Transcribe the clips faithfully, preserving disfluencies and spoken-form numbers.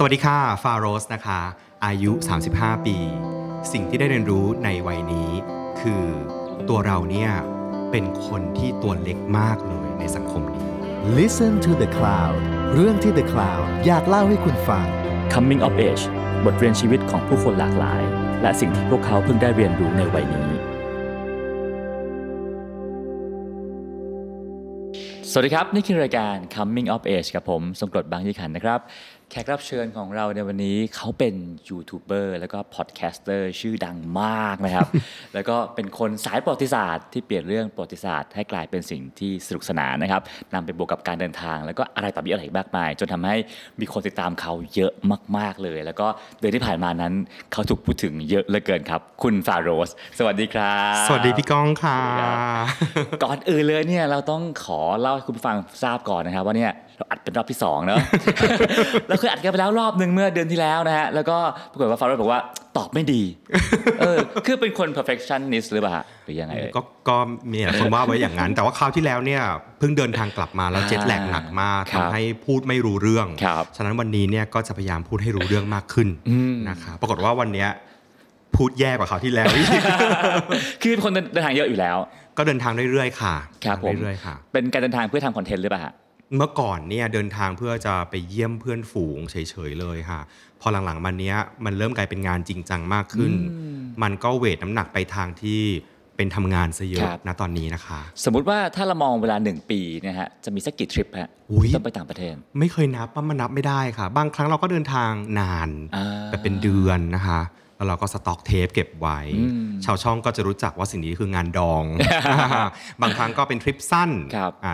สวัสดีค่ะฟาโรสนะคะอายุสามสิบห้าปีสิ่งที่ได้เรียนรู้ในวัยนี้คือตัวเราเนี่ยเป็นคนที่ตัวเล็กมากเลยในสังคมนี้ Listen to The Cloud เรื่องที่ The Cloud อยากเล่าให้คุณฟัง Coming of Age บทเรียนชีวิตของผู้คนหลากหลายและสิ่งที่พวกเขาเพิ่งได้เรียนรู้ในวัยนี้สวัสดีครับนี่คือรายการ Coming of Age กับผมทรงกรดบางยี่ขันนะครับแขกรับเชิญของเราในวันนี้เขาเป็นยูทูบเบอร์แล้วก็พอดแคสเตอร์ชื่อดังมากนะครับ แล้วก็เป็นคนสายประวัติศาสตร์ที่เปลี่ยนเรื่องประวัติศาสตร์ให้กลายเป็นสิ่งที่สนุกสนานนะครับนำไปบวกกับการเดินทางแล้วก็อะไรต่อมีอะไรมากมายจนทำให้มีคนติดตามเขาเยอะมากๆเลยแล้วก็เดือนที่ผ่านมานั้นเขาถูกพูดถึงเยอะเหลือเกินครับคุณฟาโรสสวัสดีครับสวัสดีพี่ก้องค่ะ ก่อนอื่นเลยเนี่ยเราต้องขอเล่าให้คุณผู้ฟังทราบก่อนนะครับว่าเนี่ยเราอัดเป็นรอบที่สองเนาะ เราเคยอัดกันไปแล้วรอบนึงเมื่อเดือนที่แล้วนะฮะแล้วก็ปรากฏว่าฟาโรสบอกว่าตอบไม่ดี เออคือเป็นคน perfectionist หรือเปล่าหรือยังไงก็ก็มีหลายคนว่าไว้อย่างนั้นแต่ว่าคราวที่แล้วเนี่ยเพิ่งเดินทางกลับมาแล้วเจ็ตแลกหนักมากทำให้พูดไม่รู้เรื่องฉะนั้นวันนี้เนี่ยก็จะพยายามพูดให้รู้เรื่องมากขึ้นนะคะปรากฏว่าวันนี้พูดแย่กว่าคราวที่แล้วคือเป็นคนเดินทางเยอะอยู่แล้วก็เดินทางเรื่อยๆค่ะเรื่อยๆค่ะเป็นการเดินทางเพื่อทำคอนเทนต์หรือเปล่าเมื่อก่อนเนี่ยเดินทางเพื่อจะไปเยี่ยมเพื่อนฝูงเฉยๆเลยค่ะพอหลังๆมาเนี้ยมันเริ่มกลายเป็นงานจริงจังมากขึ้นมันก็เวทน้ำหนักไปทางที่เป็นทำงานซะเยอะนะตอนนี้นะคะสมมุติว่าถ้าเรามองเวลาหนึ่งปีนะฮะจะมีสักกี่ทริปฮะต้องไปต่างประเทศไม่เคยนับมันนับไม่ได้ค่ะบางครั้งเราก็เดินทางนานแต่เป็นเดือนนะคะแล้วเราก็สต็อกเทปเก็บไว้ชาวช่องก็จะรู้จักว่าสิ่งนี้คืองานดอง บางครั้งก็เป็นทริปสั้น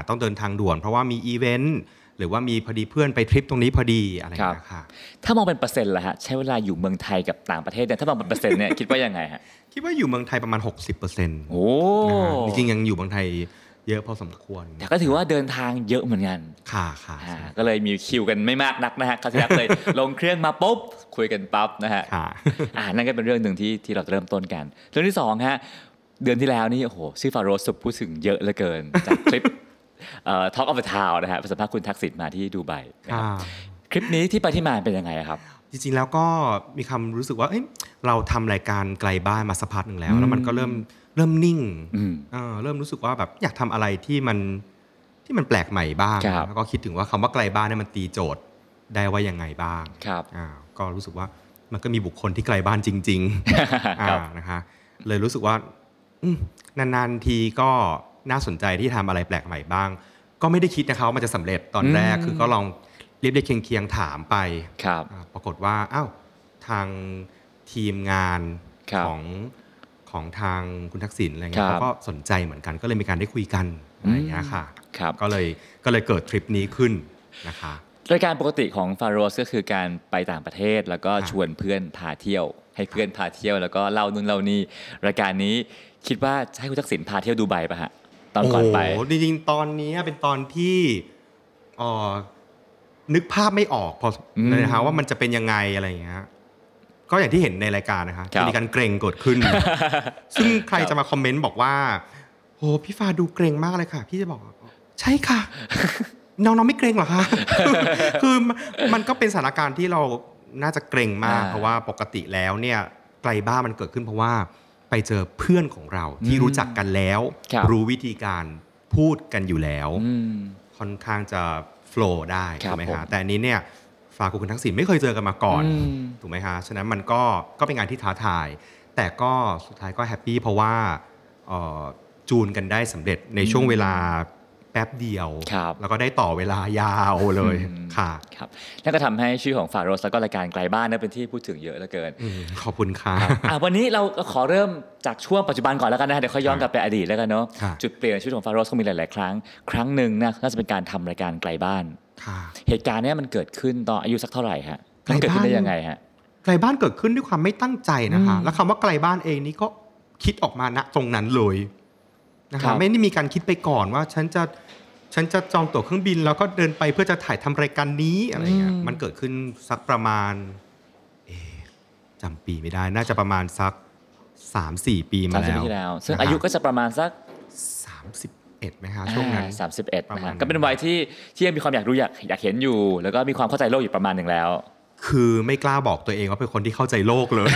ต้องเดินทางด่วนเพราะว่ามีอีเวนต์หรือว่ามีพอดีเพื่อนไปทริปตรงนี้พอดีอะไรนะคะถ้ามองเป็นเปอร์เซ็นต์ล่ะฮะใช้เวลาอยู่เมืองไทยกับต่างประเทศเนี่ยถ้ามองเป็นเปอร์เซ็นต์เนี่ย คิดว่ายังไงฮะคิดว่าอยู่เมืองไทยประมาณ หกสิบเปอร์เซ็นต์ โอ้จริงๆยังอยู่เมืองไทยเยอะพอสมควรแต่ก็ถือว่าเดินทางเยอะเหมือนกันค่ะค่ะก็เลยมีคิวกันไม่มากนักนะฮะคราวที่แล้วเลยลงเครื่องมาปุ๊บคุยกันปั๊บนะฮะอ่านั่นก็เป็นเรื่องหนึ่งที่ที่เราเริ่มต้นกันเรื่องที่สองฮะเดือนที่แล้วนี่โอ้โหชื่อฟาโรสพูดถึงเยอะเหลือเกินจากคลิปเอ่อ Talk of the Town นะฮะสัมภาษณ์คุณทักษิณมาที่ดูไบนะครับคลิปนี้ที่ไปที่มาเป็นยังไงครับจริงๆแล้วก็มีคำรู้สึกว่าเอ้ยเราทำรายการไกลบ้านมาสักพักนึงแล้วแล้วมันก็เริ่มเริ่มนิ่งเออเริ่มรู้สึกว่าแบบอยากทำอะไรที่มันที่มันแปลกใหม่บ้างแล้วก็คิดถึงว่าคำว่าไกลบ้านเนี่ยมันตีโจทย์ได้ว่ายังไงบ้างอ่าก็รู้สึกว่ามันก็มีบุคคลที่ไกลบ้านจริงๆอ่านะคะเลยรู้สึกว่านานๆทีก็น่าสนใจที่ทำอะไรแปลกใหม่บ้างก็ไม่ได้คิดนะครับว่ามันจะสำเร็จตอนแรกคือก็ลองเรียบเรียงเคียงถามไปปรากฏว่าอ้าวทางทีมงานของของทางคุณทักษิณอะไรเงี้ยเขาก็สนใจเหมือนกันก็เลยมีการได้คุยกันอะไรเงี้ยค่ะก็เลยก็เลยเกิดทริปนี้ขึ้นนะคะโดยการปกติของฟาโรสก็คือการไปต่างประเทศแล้วก็ชวนเพื่อนพาเที่ยวให้เพื่อนพาเที่ยวแล้วก็เล่านู่นเล่านี่รายการนี้คิดว่าจะให้คุณทักษิณพาเที่ยวดูไบป่ะฮะตอนก่อนไปโอ้จริงๆตอนนี้เป็นตอนที่อ๋อนึกภาพไม่ออกพอเลยนะฮะว่ามันจะเป็นยังไงอะไรเงี้ยก็อย่างที่เห็นในรายการนะคะมีการเกรงเกิดขึ้น ซึ่งใครจะมาคอมเมนต์บอกว่าโหพี่ฟาดูเกรงมากเลยค่ะพี่จะบอกใช่ค่ะ น้องๆไม่เกรงหรอคะ คือมันก็เป็นสถานการณ์ที่เราน่าจะเกรงมาก เพราะว่าปกติแล้วเนี่ยไกลบ้านมันเกิดขึ้นเพราะว่าไปเจอเพื่อนของเราที่รู้จักกันแล้ว รู้วิธีการพูดกันอยู่แล้วค่อนข้างจะโฟลว์ได้ใช่ไหมคะแต่อันนี้เนี่ยฟาโรสคุณทักษิณไม่เคยเจอกันมาก่อนถูกไหมฮะฉะนั้นมันก็ก็เป็นงานที่ท้าทายแต่ก็สุดท้ายก็แฮปปี้เพราะว่าจูนกันได้สำเร็จในช่วงเวลาแป๊บเดียวแล้วก็ได้ต่อเวลายาวเลยค่ะครับแล้วก็ทำให้ชื่อของฟาโรสแล้วก็รายการไกลบ้านเนี่ยเป็นที่พูดถึงเยอะเหลือเกินขอบคุณค่ะวันนี้เราขอเริ่มจากช่วงปัจจุบันก่อนแล้วกันนะเดี๋ยวค่อยย้อนกลับไปอดีตแล้วกันเนาะจุดเปลี่ยนชีวิตของฟาโรสก็มีหลายๆครั้งครั้งนึงน่าจะเป็นการทำรายการไกลบ้านเหตุการณ์นี้มันเกิดขึ้นตอนอายุสักเท่าไหร่ฮะมันเกิดขึ้นได้ยังไงฮะไกลบ้านเกิดขึ้นด้วยความไม่ตั้งใจนะคะและคำว่าไกลบ้านเองนี้ก็คิดออกมาณตรงนั้นเลยนะคะไม่ได้มีการคิดไปก่อนว่าฉันจะฉันจะจองตั๋วเครื่องบินแล้วก็เดินไปเพื่อจะถ่ายทำรายการนี้อะไรเงี้ยมันเกิดขึ้นสักประมาณเอ๊ะจำปีไม่ได้น่าจะประมาณสัก สามถึงสี่ ปีมาแล้วซึ่งอายุก็จะประมาณสักสามสิบไหมคะช่วงนั้นสามสิบเอ็ดประมาณก็เป็นวัยที่ที่ยังมีความอยากรู้อยากอยากเห็นอยู่แล้วก็มีความเข้าใจโลกอยู่ประมาณหนึ่งแล้ว คือไม่กล้าบอกตัวเองว่าเป็นคนที่เข้าใจโลกเลย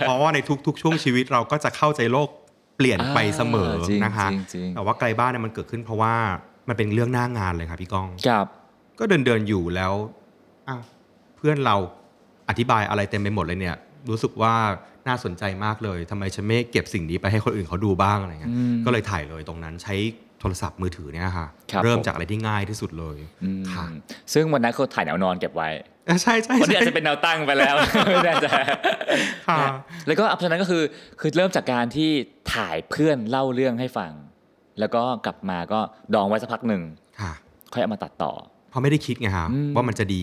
เพราะว่าในทุกๆช่วงชีวิตเราก็จะเข้าใจโลกเปลี่ยนไปเสมอนะคะแต่ว่าไกลบ้านเนี่ยมันเกิดขึ้นเพราะว่ามันเป็นเรื่องหน้างานเลยครับพี่ก้องก็เดินเดินอยู่แล้วอ้าวเพื่อนเราอธิบายอะไรเต็มไปหมดเลยเนี่ยรู้สึกว่าน่าสนใจมากเลยทำไมฉันไม่เก็บสิ่งนี้ไปให้คนอื่นเขาดูบ้างอะไรเงี้ยก็เลยถ่ายเลยตรงนั้นใช้โทรศัพท์มือถือเนี่ยค่ะเริ่มจากอะไรที่ง่ายที่สุดเลยค่ะซึ่งวันนั้นเขาถ่ายแนวนอนเก็บไว้ใช่ใช่วันนี้อาจจะเป็นแนวตั้งไปแล้วไม่แน่ใจค่ะแล้วก็อัพฉะนั้นก็คือคือเริ่มจากการที่ถ่ายเพื่อนเล่าเรื่องให้ฟังแล้วก็กลับมาก็ดองไว้สักพักหนึ่งค่อยเอามาตัดต่อเพราะไม่ได้คิดไงฮะว่ามันจะดี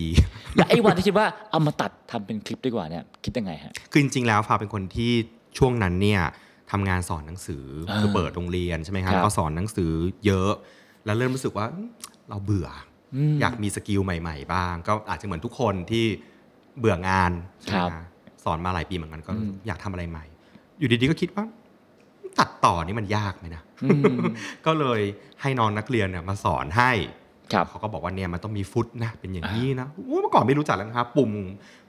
และไอ้วันที่คิดว่าเอามาตัดทำเป็นคลิปดีกว่าเนี่ยคิดยังไงฮะคือจริงๆแล้วฟ้าเป็นคนที่ช่วงนั้นเนี่ยทำงานสอนหนังสือคือเปิดโรงเรียนใช่ไหมครับก็สอนหนังสือเยอะแล้วเริ่มรู้สึกว่าเราเบื่ออยากมีสกิลใหม่ๆบ้างก็อาจจะเหมือนทุกคนที่เบื่องานสอนมาหลายปีเหมือนกันก็อยากทำอะไรใหม่อยู่ดีๆก็คิดว่าตัดต่อนี่มันยากไหมนะก็เลยให้น้องนักเรียนเนี่ยมาสอนให้เขาก็บอกว่าเนี่ยมันต้องมีฟุตนะเป็นอย่างนี้นะเมื่อก่อนไม่รู้จักแล้วนะครับปุ่ม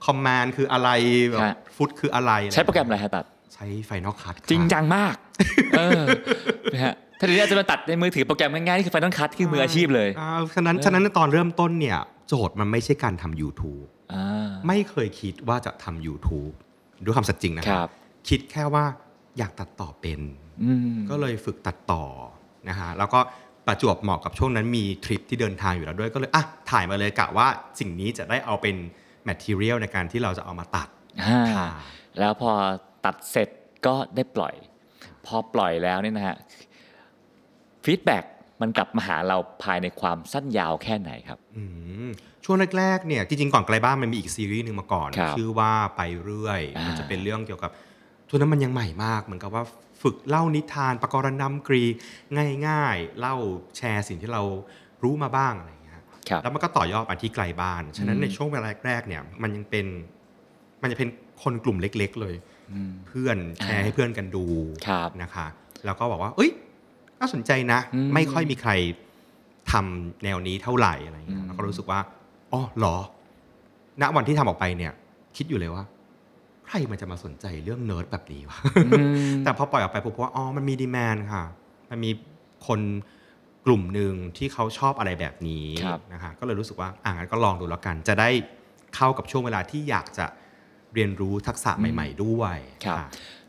คอมมานด์คืออะไรฟุตคืออะไรใช้โปรแกรมอะไรฮะตัดใช้ Final Cut จริงจังมากเออนะฮะถ้าเดี๋ยวจะมาตัดในมือถือโปรแกรมง่ายๆนี่คือ Final Cut คือมืออาชีพเลยอ่าฉะนั้นฉะนั้นตอนเริ่มต้นเนี่ยโจทย์มันไม่ใช่การทำ YouTube อ่าไม่เคยคิดว่าจะทำ YouTube ด้วยคำสัจจริงนะครับคิดแค่ว่าอยากตัดต่อเป็นก็เลยฝึกตัดต่อนะฮะแล้วก็ประจวบเหมาะกับช่วงนั้นมีทริปที่เดินทางอยู่แล้วด้วยก็เลยอ่ะถ่ายมาเลยกะว่าสิ่งนี้จะได้เอาเป็น material ในการที่เราจะเอามาตัดแล้วพอตัดเสร็จก็ได้ปล่อยพอปล่อยแล้วเนี่ยนะฮะฟีดแบ็กมันกลับมาหาเราภายในความสั้นยาวแค่ไหนครับช่วงแรกๆเนี่ยจริงๆก่อนไกลบ้านมันมีอีกซีรีส์หนึ่งมาก่อนชื่อว่าไปเรื่อยมันจะเป็นเรื่องเกี่ยวกับช่วงนั้นมันยังใหม่มากเหมือนกับว่าฝึกเล่านิทานปกรณำกรีกง่ายๆเล่าแชร์สิ่งที่เรารู้มาบ้างอะไรอย่างเงี้ยแล้วมันก็ต่อยอดไปที่ไกลบ้านฉะนั้นในช่วงเวลาแรกๆเนี่ยมันยังเป็นมันจะเป็นคนกลุ่มเล็กๆเลยเพื่อนแชร์ให้เพื่อนกันดูนะคะแล้วก็บอกว่าเอ้ยน่าสนใจนะไม่ค่อยมีใครทำแนวนี้เท่าไหร่อะไรอย่างเงี้ยแล้วก็รู้สึกว่าอ๋อเหรอณวันที่ทำออกไปเนี่ยคิดอยู่เลยว่าใครมันจะมาสนใจเรื่องเนิร์ดแบบนี้วะแต่พอปล่อยออกไปผมว่าอ๋อมันมีดีแมนด์ค่ะมันมีคนกลุ่มหนึ่งที่เขาชอบอะไรแบบนี้นะคะก็เลยรู้สึกว่าอ่ะงั้นก็ลองดูแล้วกันจะได้เข้ากับช่วงเวลาที่อยากจะเรียนรู้ทักษะใหม่ๆด้วย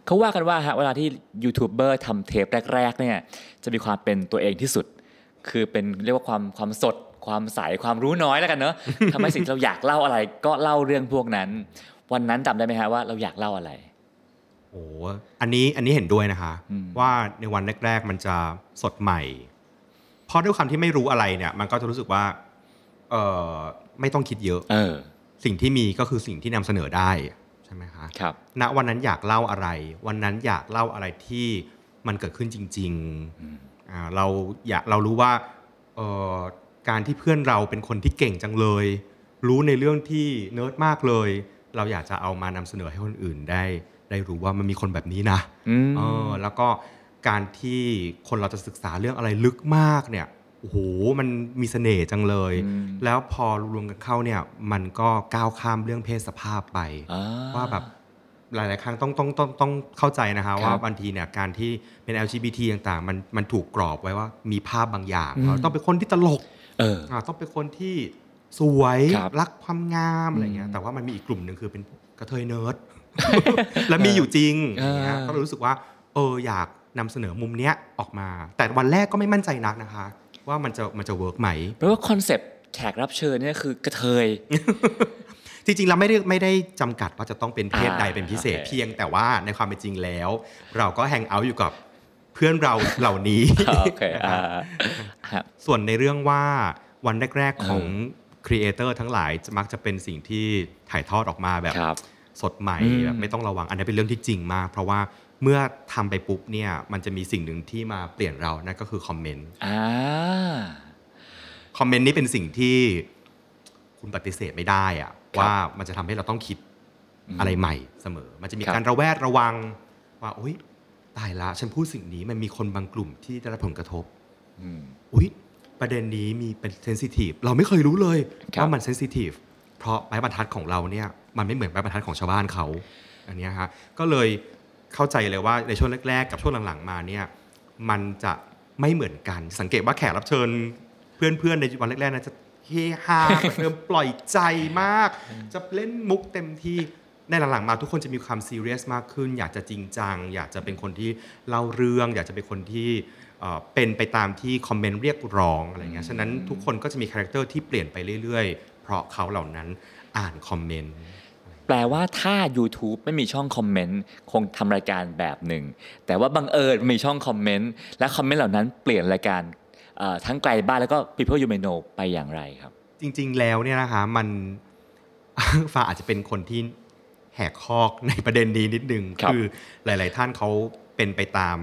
เขาว่ากันว่าฮะเวลาที่ยูทูบเบอร์ทำเทปแรกๆเนี่ยจะมีความเป็นตัวเองที่สุดคือเป็นเรียกว่าความความสดความใสความรู้น้อยแล้วกันเนอะ ทำให้สิ่งเราอยากเล่าอะไรก็เล่าเรื่องพวกนั้นวันนั้นจำได้ไหมฮะว่าเราอยากเล่าอะไรโอ้อันนี้อันนี้เห็นด้วยนะคะว่าในวันแรกๆมันจะสดใหม่เพราะด้วยความที่ไม่รู้อะไรเนี่ยมันก็จะรู้สึกว่าเออไม่ต้องคิดเยอะเออสิ่งที่มีก็คือสิ่งที่นำเสนอได้ใช่ไหมคะครับณวันนั้นอยากเล่าอะไรวันนั้นอยากเล่าอะไรที่มันเกิดขึ้นจริงๆอ่าเราอยากเรารู้ว่าเอ่อการที่เพื่อนเราเป็นคนที่เก่งจังเลยรู้ในเรื่องที่เนิร์ดมากเลยเราอยากจะเอามานำเสนอให้คนอื่นได้ได้รู้ว่ามันมีคนแบบนี้นะเออแล้วก็การที่คนเราจะศึกษาเรื่องอะไรลึกมากเนี่ยโอ้โหมันมีเสน่ห์จังเลยแล้วพอรวมกันเข้าเนี่ยมันก็ก้าวข้ามเรื่องเพศสภาพไปว่าแบบหลายๆครั้งต้องต้องต้องต้องเข้าใจนะคะว่าบางทีเนี่ยการที่เป็น แอล จี บี ที ต่างๆมันมันถูกกรอบไว้ว่ามีภาพบางอย่างต้องเป็นคนที่ตลกต้องเป็นคนที่สวยรักความงามอะไรเงี้ยแต่ว่ามันมีอีกกลุ่มนึงคือเป็นกระเทยเนิร์ด และมีอยู่จริงนะก็รู้สึกว่าเอออยากนำเสนอมุมเนี้ยออกมาแต่วันแรกก็ไม่มั่นใจนักนะคะว่ามันจะมันจะเวิร์กไหมแปลว่าคอนเซ็ปต์แขกรับเชิญเนี่ยคือกระเทย จริงๆเราไม่ได้ไม่ได้จำกัดว่าจะต้องเป็นเพศใดเป็นพิเศษ okay. เพียงแต่ว่าในความเป็นจริงแล้วเราก็แฮงเอาท์อยู่กับเพื่อนเราเหล่านี้ okay. ส่วนในเรื่องว่าวันแรกๆของครีเอเตอร์ทั้งหลายมักจะเป็นสิ่งที่ถ่ายทอดออกมาแบบสดใหม่แบบไม่ต้องระวังอันนี้เป็นเรื่องที่จริงมากเพราะว่าเมื่อทำไปปุ๊บเนี่ยมันจะมีสิ่งหนึ่งที่มาเปลี่ยนเรานั่นก็คือคอมเมนต์คอมเมนต์นี้เป็นสิ่งที่คุณปฏิเสธไม่ได้อะว่ามันจะทำให้เราต้องคิดอะไรใหม่เสมอมันจะมีการระแวดระวังว่าโอ๊ยตายละฉันพูดสิ่งนี้มันมีคนบางกลุ่มที่ได้รับผลกระทบอุ๊ยประเด็นนี้มีเป็นเซนซิทีฟเราไม่เคยรู้เลยว่ามันเซนซิทีฟเพราะไม้บรรทัดของเราเนี่ย มันไม่เหมือนไม้บรรทัดของชาวบ้านเขาอันนี้ฮะก็เลยเข้าใจเลยว่าในช่วงแรกๆกับช่วงหลังๆมาเนี่ยมันจะไม่เหมือนกันสังเกตว่าแขกรับเชิญเพื่อนๆในวันแรกๆนะจะเฮฮาเริ่มปล่อยใจมากจะเล่นมุกเต็มที่ในหลังๆมาทุกคนจะมีความซีเรียสมากขึ้นอยากจะจริงจังอยากจะเป็นคนที่เล่าเรื่องอยากจะเป็นคนที่เป็นไปตามที่คอมเมนต์เรียกร้องอะไรอย่างเงี้ยฉะนั้นทุกคนก็จะมีคาแรคเตอร์ที่เปลี่ยนไปเรื่อยๆเพราะเขาเหล่านั้นอ่านคอมเมนต์แปลว่าถ้า YouTube ไม่มีช่องคอมเมนต์คงทำรายการแบบหนึ่งแต่ว่าบังเอิญมีช่องคอมเมนต์และคอมเมนต์เหล่านั้นเปลี่ยนรายการทั้งไกลบ้านแล้วก็ People You May Know ไปอย่างไรครับจริงๆแล้วเนี่ยนะคะมันฟ้าอาจจะเป็นคนที่แหกคอกในประเด็นนี้นิดนึง คือหลายๆท่านเขาเป็นไปตาม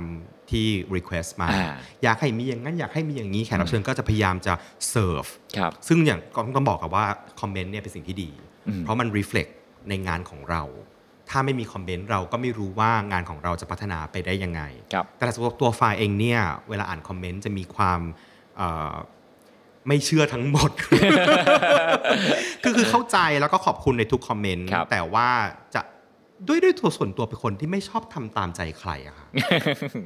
ที่ request มา อ, อยากให้มีอย่างนั้นอยากให้มีอย่างนี้แขกรับเชิญก็จะพยายามจะเสิร์ฟซึ่งอย่างก็ต้องบอกกับว่าคอมเมนต์เนี่ยเป็นสิ่งที่ดีเพราะมัน reflect ในงานของเราถ้าไม่มีคอมเมนต์เราก็ไม่รู้ว่างานของเราจะพัฒนาไปได้ยังไงแต่สำหรับตัวฟ้าเองเนี่ยเวลาอ่านคอมเมนต์จะมีความไม่เชื่อทั้งหมดคือคือเข้าใจแล้วก็ขอบคุณในทุกคอมเมนต์แต่ว่าจะด้วยด้วยตัวส่วนตัวเป็นคนที่ไม่ชอบทำตามใจใครอะค่ะ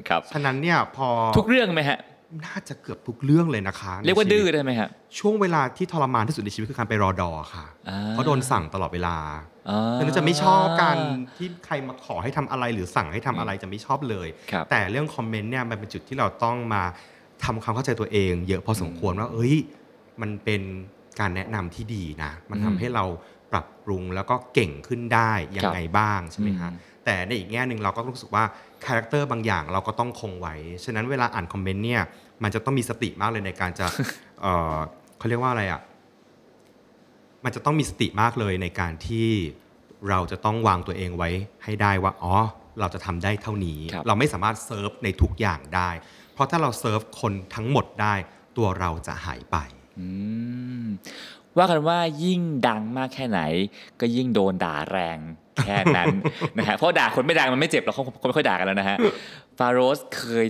ครับฉะนั้นเนี่ยพอทุกเรื่องไหมฮะน่าจะเกือบทุกเรื่องเลยนะคะเรียกว่าดื้อได้ไหมฮะช่วงเวลาที่ทรมานที่สุดในชีวิตคือการไปรอดอค่ะเพราะโดนสั่งตลอดเวลาฉะนั้นจะไม่ชอบการที่ใครมาขอให้ทำอะไรหรือสั่งให้ทำอะไรจะไม่ชอบเลยแต่เรื่องคอมเมนต์เนี่ยมันเป็นจุดที่เราต้องมาทำความเข้าใจตัวเองเยอะพอสมควรว่าเอ้ยมันเป็นการแนะนำที่ดีนะมันทำให้เราปรับปรุงแล้วก็เก่งขึ้นได้ยังไงบ้างใช่ไหมฮะแต่ในอีกแง่นึงเราก็รู้สึกว่าคาแรคเตอร์บางอย่างเราก็ต้องคงไว้ฉะนั้นเวลาอ่านคอมเมนต์เนี่ยมันจะต้องมีสติมากเลยในการจะ เอ่อ เขาเรียกว่าอะไรอ่ะมันจะต้องมีสติมากเลยในการที่เราจะต้องวางตัวเองไว้ให้ได้ว่าอ๋อเราจะทำได้เท่านี้เราไม่สามารถเซิร์ฟในทุกอย่างได้เพราะถ้าเราเซิร์ฟคนทั้งหมดได้ตัวเราจะหายไปว่ากันว่ายิ่งดังมากแค่ไหนก็ยิ่งโดนด่าแรงแค่นั้นนะฮะเพราะด่าคนไม่ดังมันไม่เจ็บหรอกคนไม่ค่อยด่ากันแล้วนะฮะฟาโรสเคย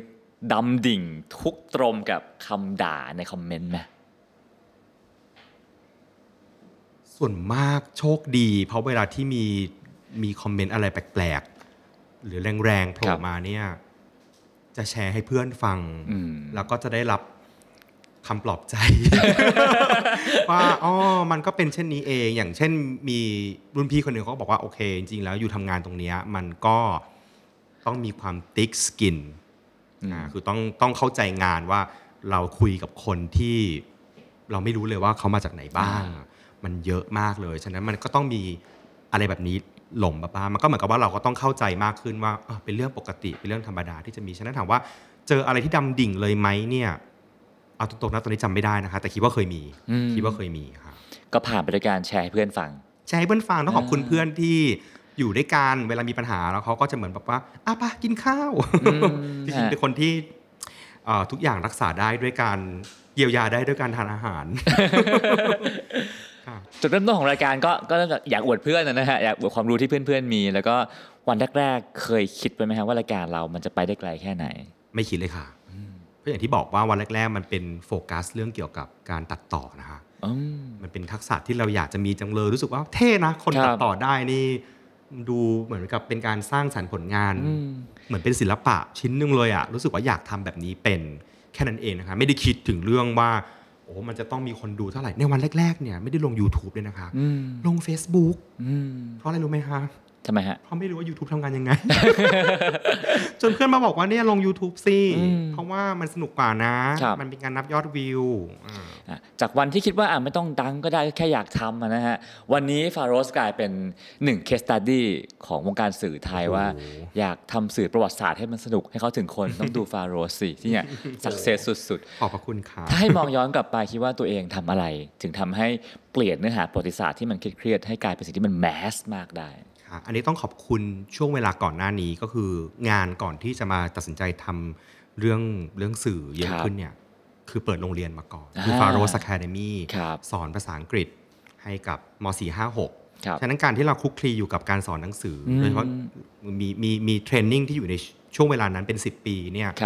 ดำดิ่งทุกตรมกับคำด่าในคอมเมนต์ไหมส่วนมากโชคดีเพราะเวลาที่มีมีคอมเมนต์อะไรแปลกๆหรือแรงๆโผล่มาเนี่ยจะแชร์ให้เพื่อนฟังแล้วก็จะได้รับคำปลอบใจว่าอ๋อมันก็เป็นเช่นนี้เองอย่างเช่นมีรุ่นพี่คนหนึ่งเขาก็บอกว่าโอเคจริงๆแล้วอยู่ทำงานตรงนี้มันก็ต้องมีความthick skinอ่าคือต้องต้องเข้าใจงานว่าเราคุยกับคนที่เราไม่รู้เลยว่าเขามาจากไหนบ้างมันเยอะมากเลยฉะนั้นมันก็ต้องมีอะไรแบบนี้หล่มบ้างมันก็เหมือนกับว่าเราก็ต้องเข้าใจมากขึ้นว่าเป็นเรื่องปกติเป็นเรื่องธรรมดาที่จะมีฉะนั้นถามว่าเจออะไรที่ดำดิ่งเลยไหมเนี่ยเอาตรงๆนะตอนนี้จำไม่ได้นะคะแต่คิดว่าเคยมีคิดว่าเคยมีค่ะก็ผ่านไปด้วยการแชร์ให้เพื่อนฟังแชร์ให้เพื่อนฟังต้องขอบคุณเพื่อนที่อยู่ด้วยกันเวลามีปัญหาแล้วเขาก็จะเหมือนแบบว่าอ่ะป่ะกินข้าวจริงๆเป็นคนที่ทุกอย่างรักษาได้ด้วยการเยียวยาได้ด้วยการทานอาหารจุดเริ่มต้นของรายการก็ก็อยากอวดเพื่อนนะฮะอยากอวดความรู้ที่เพื่อนๆมีแล้วก็วันแรกๆเคยคิดไปไหมฮะว่ารายการเรามันจะไปได้ไกลแค่ไหนไม่คิดเลยค่ะเพราะอย่างที่บอกว่าวันแรกๆมันเป็นโฟกัสเรื่องเกี่ยวกับการตัดต่อนะคะมันเป็นทักษะที่เราอยากจะมีจังเลยรู้สึกว่าเท่นะคนตัดต่อได้นี่ดูเหมือนกับเป็นการสร้างสรรค์ผลงานเหมือนเป็นศิลปะชิ้นนึงเลยอ่ะรู้สึกว่าอยากทำแบบนี้เป็นแค่นั้นเองนะคะไม่ได้คิดถึงเรื่องว่าโอ้มันจะต้องมีคนดูเท่าไหร่ในวันแรกๆเนี่ยไม่ได้ลง YouTube เลยนะคะลง Facebook เพราะอะไรรู้ไหมคะทำไมฮะเพราะไม่รู้ว่า YouTube ทำงานยังไง จนเพื่อนมาบอกว่าเนี่ยลง YouTube สิเพราะว่ามันสนุกกว่านะมันเป็นการนับยอดวิวจากวันที่คิดว่าอ่ะไม่ต้องดังก็ได้แค่อยากทำนะฮะวันนี้ฟาโรสกลายเป็นหนึ่ง case study ของวงการสื่อไทยว่าอยากทำสื่อประวัติศาสตร์ให้มันสนุกให้เขาถึงคน ต้องดูฟาโรสสิที่เนี่ย success สุดๆขอบพระคุณค่ะถ้าให้มองย้อนกลับไปคิดว่าตัวเองทำอะไรถึงทำให้เปลี่ยนเนื้อหาประวัติศาสตร์ที่มันเครียดให้กลายเป็นสิ่งที่มันแมสมากได้อันนี้ต้องขอบคุณช่วงเวลาก่อนหน้านี้ก็คืองานก่อนที่จะมาตัดสินใจทำเรื่องเรื่องสื่อเยอะขึ้นเนี่ยคือเปิดโรงเรียนมาก่อนคือ Farawah Academy สอนภาษาอังกฤษให้กับม.สี่ ห้า หก ฉะนั้นการที่เราคลุกคลีอยู่กับการสอนหนังสือโดยเฉพาะมีมีมีเทรนนิ่งที่อยู่ในช่วงเวลานั้นเป็นสิบปีเนี่ย ค,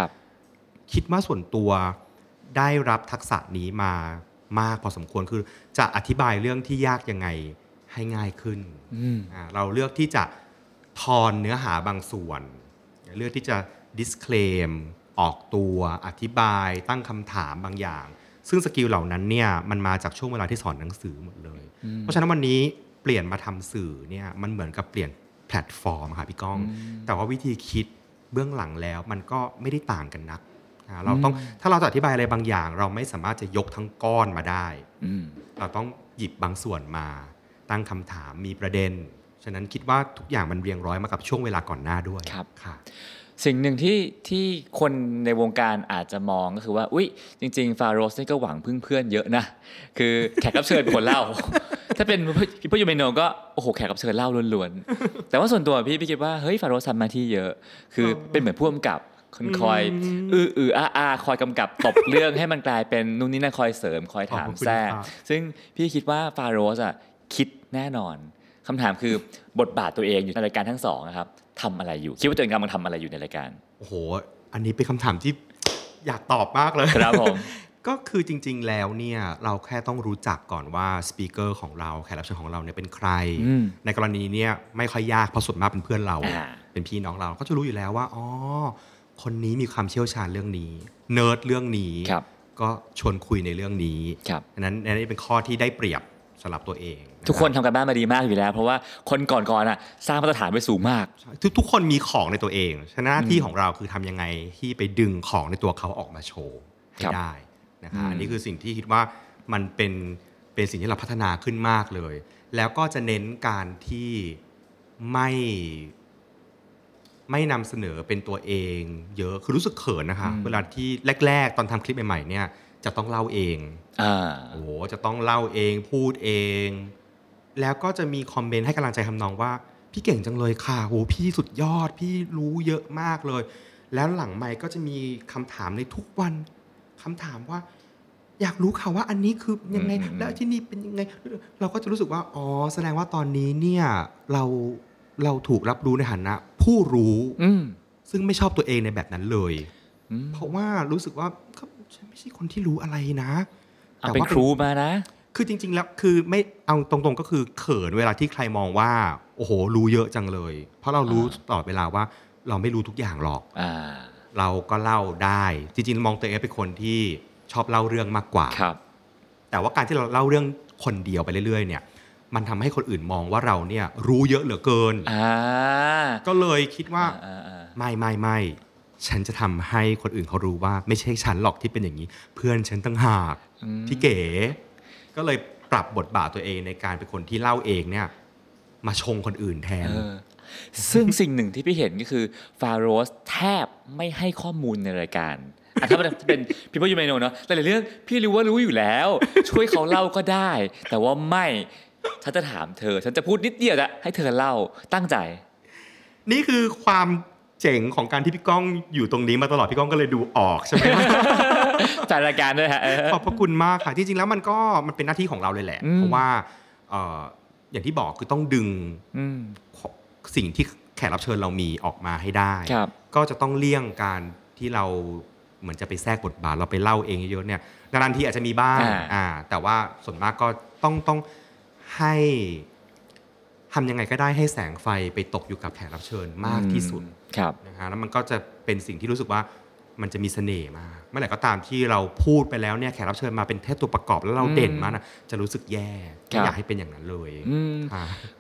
คิดว่าส่วนตัวได้รับทักษะนี้มามากพอสมควรคือจะอธิบายเรื่องที่ยากยังไงใ ให้ง่ายขึ้นเราเลือกที่จะทอนเนื้อหาบางส่วนเลือกที่จะ disclaim ออกตัวอธิบายตั้งคำถามบางอย่างซึ่งสกิลเหล่านั้นเนี่ยมันมาจากช่วงเวลาที่สอนหนังสือหมดเลยเพราะฉะนั้นวันนี้เปลี่ยนมาทำสื่อเนี่ยมันเหมือนกับเปลี่ยนแพลตฟอร์มค่ะพี่ก้องแต่ว่าวิธีคิดเบื้องหลังแล้วมันก็ไม่ได้ต่างกันนักเราต้องถ้าเราจะอธิบายอะไรบางอย่างเราไม่สามารถจะยกทั้งก้อนมาได้เราต้องหยิบบางส่วนมาตั้งคำถามมีประเด็นฉะนั้นคิดว่าทุกอย่างมันเรียงร้อยมากับช่วงเวลาก่อนหน้าด้วยครับค่ะสิ่งหนึ่งที่ที่คนในวงการอาจจะมองก็คือว่าอุ๊ยจริงๆฟาโรสนี่ก็หวังพึ่งเพื่อนเยอะนะคือแขกรับเชิญคนเล่าถ้าเป็น People You May Know ก็โอ้โหแขกรับเชิญเล่าล้วนๆแต่ว่าส่วนตัวพี่พี่คิดว่าเฮ้ยฟาโรสทำหน้าที่เยอะคือเป็นเหมือนผู้กำกับคอยอื้ออื้ออาอาคอยกำกับตบเรื่องให้มันกลายเป็นนู่นนี่นั่นคอยเสริมคอยถามแทรกซึ่งพี่คิดว่าฟาโรสอ่ะคิดแน่นอนคำถามคือบทบาทตัวเองอยู่ในรายการทั้งสองนะครับทำอะไรอยู่คิดว่าตัวเองกำลังทำอะไรอยู่ในรายการโอ้โหอันนี้เป็นคำถามที่อยากตอบมากเลยครับผมก็คือจริงๆแล้วเนี่ยเราแค่ต้องรู้จักก่อนว่าสปีกเกอร์ของเราแขกรับเชิญของเราเนี่ยเป็นใครในกรณีเนี่ยไม่ค่อยยากเพราะส่วนมากเป็นเพื่อนเราเป็นพี่น้องเราก็จะรู้อยู่แล้วว่าอ๋อคนนี้มีความเชี่ยวชาญเรื่องนี้เนิร์ดเรื่องนี้ก็ชวนคุยในเรื่องนี้อันนั้นอันนี้เป็นข้อที่ได้เปรียบสำหรับตัวเองทุกคนทำกันบ้านมาดีมากอยู่แล้วเพราะว่าคนก่อนๆน่ะสร้างมาตรฐานไว้สูงมากทุกทุกคนมีของในตัวเองฉะนั้นหน้าที่ของเราคือทำยังไงที่ไปดึงของในตัวเขาออกมาโชว์ให้ได้นะคะอันนี้คือสิ่งที่คิดว่ามันเป็นเป็นสิ่งที่เราพัฒนาขึ้นมากเลยแล้วก็จะเน้นการที่ไม่ไม่นำเสนอเป็นตัวเองเยอะคือรู้สึกเขินนะคะเวลาที่แรกๆตอนทำคลิปใหม่ๆเนี่ยจะต้องเล่าเองอ่าโอ้โหจะต้องเล่าเองพูดเองแล้วก็จะมีคอมเมนต์ให้กำลังใจทำนองว่าพี่เก่งจังเลยค่ะโหพี่สุดยอดพี่รู้เยอะมากเลยแล้วหลังไมค์ก็จะมีคำถามในทุกวันคำถามว่าอยากรู้ค่ะว่าอันนี้คือยังไงแล้วที่นี่เป็นยังไงเราก็จะรู้สึกว่าอ๋อแสดงว่าตอนนี้เนี่ยเราเราถูกรับรู้ในฐานะผู้รู้ซึ่งไม่ชอบตัวเองในแบบนั้นเลยเพราะว่ารู้สึกว่าฉันไม่ใช่คนที่รู้อะไรนะแต่ว่าเป็นครูมานะคือจริงๆแล้วคือไม่เอาตรงๆก็คือเขินเวลาที่ใครมองว่าโอ้โหรู้เยอะจังเลยเพราะเรารู้ตลอดเวลาว่าเราไม่รู้ทุกอย่างหรอกเราก็เล่าได้จริงๆมองตัวเองเป็นคนที่ชอบเล่าเรื่องมากกว่าแต่ว่าการที่เราเล่าเรื่องคนเดียวไปเรื่อยๆเนี่ยมันทำให้คนอื่นมองว่าเราเนี่ยรู้เยอะเหลือเกินก็เลยคิดว่าไม่ไม่ไม่ฉันจะทำให้คนอื่นเขารู้ว่าไม่ใช่ฉันหรอกที่เป็นอย่างนี้เพื่อนฉันต่างหากที่เก๋ก็เลยปรับบทบาทตัวเองในการเป็นคนที่เล่าเองเนี่ยมาชงคนอื่นแทนซึ่งสิ่งหนึ่งที่พี่เห็นก็คือฟาโรสแทบไม่ให้ข้อมูลในรายการอ่ะถ้าเป็น People You May Know เนาะหลายๆเรื่องพี่รู้ว่ารู้อยู่แล้วช่วยเขาเล่าก็ได้แต่ว่าไม่ฉันจะถามเธอฉันจะพูดนิดเดียวจะให้เธอเล่าตั้งใจนี่คือความเจ๋งของการที่พี่ก้องอยู่ตรงนี้มาตลอดพี่ก้องก็เลยดูออกใช่ไหมจัดรายการด้วยฮะขอบพระคุณมากค่ะจริงๆแล้วมันก็มันเป็นหน้าที่ของเราเลยแหละเพราะว่าอย่างที่บอกคือต้องดึงสิ่งที่แขกรับเชิญเรามีออกมาให้ได้ก็จะต้องเลี่ยงการที่เราเหมือนจะไปแทรกบทบาทเราไปเล่าเองเยอะๆเนี่ยนานๆทีอาจจะมีบ้างแต่ว่าส่วนมากก็ต้องต้องให้ทำยังไงก็ได้ให้แสงไฟไปตกอยู่กับแขกรับเชิญมากที่สุดนะฮะแล้วมันก็จะเป็นสิ่งที่รู้สึกว่ามันจะมีเสน่ห์มากเมื่อไหร่ก็ตามที่เราพูดไปแล้วเนี่ยแขกรับเชิญมาเป็นแค่ตัวประกอบแล้วเราเด่นมากนะจะรู้สึกแย่ไม่อยากให้เป็นอย่างนั้นเลย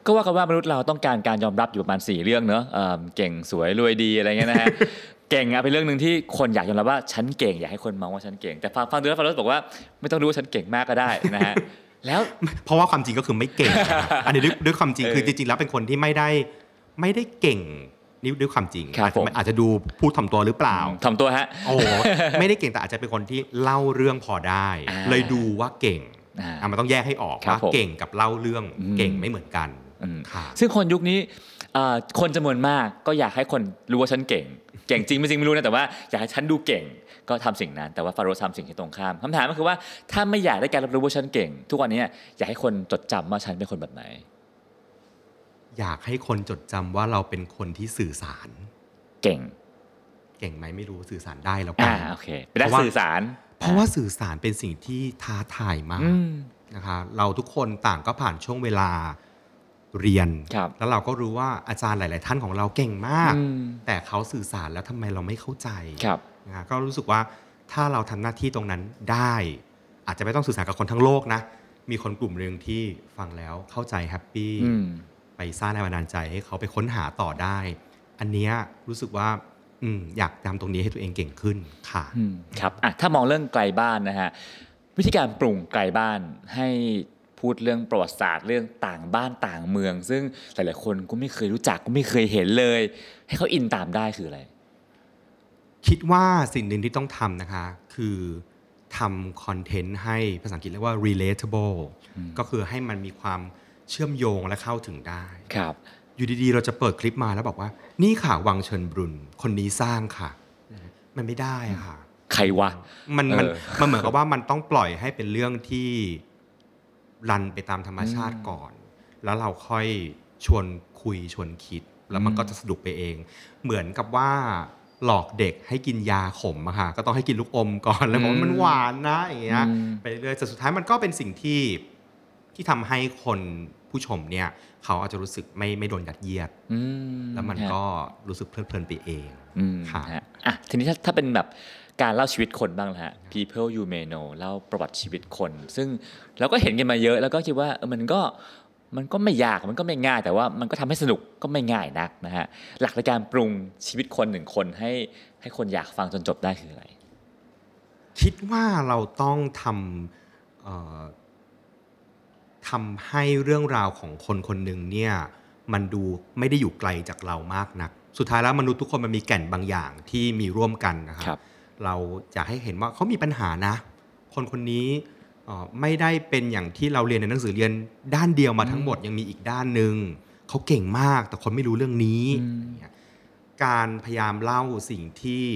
ก็ว่ากันว่ามนุษย์เราต้องการการยอมรับอยู่ประมาณสี่เรื่องเนอะเก่งสวยรวยดีอะไรเงี้ยนะฮะเก่งอะเป็นเรื่องนึงที่คนอยากยอมรับว่าฉันเก่งอยากให้คนมองว่าฉันเก่งแต่ฟังดูแล้วฟาโรสบอกว่าไม่ต้องรู้ว่าฉันเก่งมากก็ได้นะฮะแล้วเพราะว่าความจริงก็คือไม่เก่งอันนี้ด้วยความจริงคือจริงๆแล้วเป็นคนที่ไม่ได้ไม่ได้เก่งนี่ด้วยความจริงอาจจะดูพูดถ่อมตัวหรือเปล่าถ่อมตัวฮะโอ้ไม่ได้เก่งแต่อาจจะเป็นคนที่เล่าเรื่องพอได้เลยดูว่าเก่งอ่ะมันต้องแยกให้ออกว่าเก่งกับเล่าเรื่องเก่งไม่เหมือนกันซึ่งคนยุคนี้คนจำนวนมากก็อยากให้คนรู้ว่าฉันเก่งเก่งจริงไม่จริงไม่รู้นะแต่ว่าอยากให้ฉันดูเก่งก็ทำสิ่งนั้นแต่ว่าฟาโรห์ทำสิ่งที่ตรงข้ามคำถามก็คือว่าถ้าไม่อยากได้การรับรู้ว่าฉันเก่งทุกวันนี้อยากให้คนจดจำว่าฉันเป็นคนแบบไหนอยากให้คนจดจำว่าเราเป็นคนที่สื่อสารเก่งเก่งไหมไม่รู้สื่อสารได้แล้วกันโอเคไม่ได้สื่อสารเพราะว่าสื่อสารเป็นสิ่งที่ท้าทายมากนะคะเราทุกคนต่างก็ผ่านช่วงเวลา เรียนแล้วเราก็รู้ว่าอาจารย์หลายๆท่านของเราเก่งมากแต่เขาสื่อสารแล้วทำไมเราไม่เข้าใจนะก็รู้สึกว่าถ้าเราทำหน้าที่ตรงนั้นได้อาจจะไม่ต้องสื่อสารกับคนทั้งโลกนะมีคนกลุ่มนึงที่ฟังแล้วเข้าใจแฮปปี้ไปสร้างแรงบันดาลใจให้เขาไปค้นหาต่อได้อันนี้รู้สึกว่าอืมอยากทำตรงนี้ให้ตัวเองเก่งขึ้นค่ะครับอ่ะถ้ามองเรื่องไกลบ้านนะฮะวิธีการปรุงไกลบ้านให้พูดเรื่องประวัติศาสตร์เรื่องต่างบ้านต่างเมืองซึ่งหลายๆคนก็ไม่เคยรู้จักก็ไม่เคยเห็นเลยให้เขาอินตามได้คืออะไรคิดว่าสิ่งหนึ่งที่ต้องทำนะคะคือทำคอนเทนต์ให้ภาษาอังกฤษเรียกว่า relatable ก็คือให้มันมีความเชื่อมโยงและเข้าถึงได้ครับอยู่ดีๆเราจะเปิดคลิปมาแล้วบอกว่านี่ค่ะวังเชิญบรุนคนนี้สร้างค่ะมันไม่ได้ค่ะใครวะมันมันมันเหมือนกับว่ามันต้องปล่อยให้เป็นเรื่องที่รันไปตามธรรมชาติก่อนแล้วเราค่อยชวนคุยชวนคิดแล้วมันก็จะสนุกไปเองเหมือนกับว่าหลอกเด็กให้กินยาขมอะค่ะก็ต้องให้กินลูกอมก่อนแล้วบอกว่ามันหวานนะอย่างเงี้ยไปเรื่อยแต่สุดท้ายมันก็เป็นสิ่งที่ที่ทำให้คนผู้ชมเนี่ยเขาอาจจะรู้สึกไม่ไม่โดนยัดเยียดแล้วมันก็รู้สึกเพลิดเพลินไปเองค่ะอ่ะทีนี้ถ้าถ้าเป็นแบบการเล่าชีวิตคนบ้างนะฮะ People You May Know เล่าประวัติชีวิตคนซึ่งเราก็เห็นกันมาเยอะแล้วก็คิดว่ามันก็มันก็ไม่ยากมันก็ไม่ง่ายแต่ว่ามันก็ทำให้สนุกก็ไม่ง่ายนักนะฮะหลักในการปรุงชีวิตคนหนึ่งคนให้ให้คนอยากฟังจนจบได้คืออะไรคิดว่าเราต้องทำเอ่อทำให้เรื่องราวของคนคนหนึ่งเนี่ยมันดูไม่ได้อยู่ไกลจากเรามากนักสุดท้ายแล้วมนุษย์ทุกคนมันมีแก่นบางอย่างที่มีร่วมกันนะครับเราอยากให้เห็นว่าเขามีปัญหานะคนคนนี้ไม่ได้เป็นอย่างที่เราเรียนในหนังสือเรียนด้านเดียวมาทั้งหมดยังมีอีกด้านนึงเขาเก่งมากแต่คนไม่รู้เรื่องนี้การพยายามเล่าสิ่งที่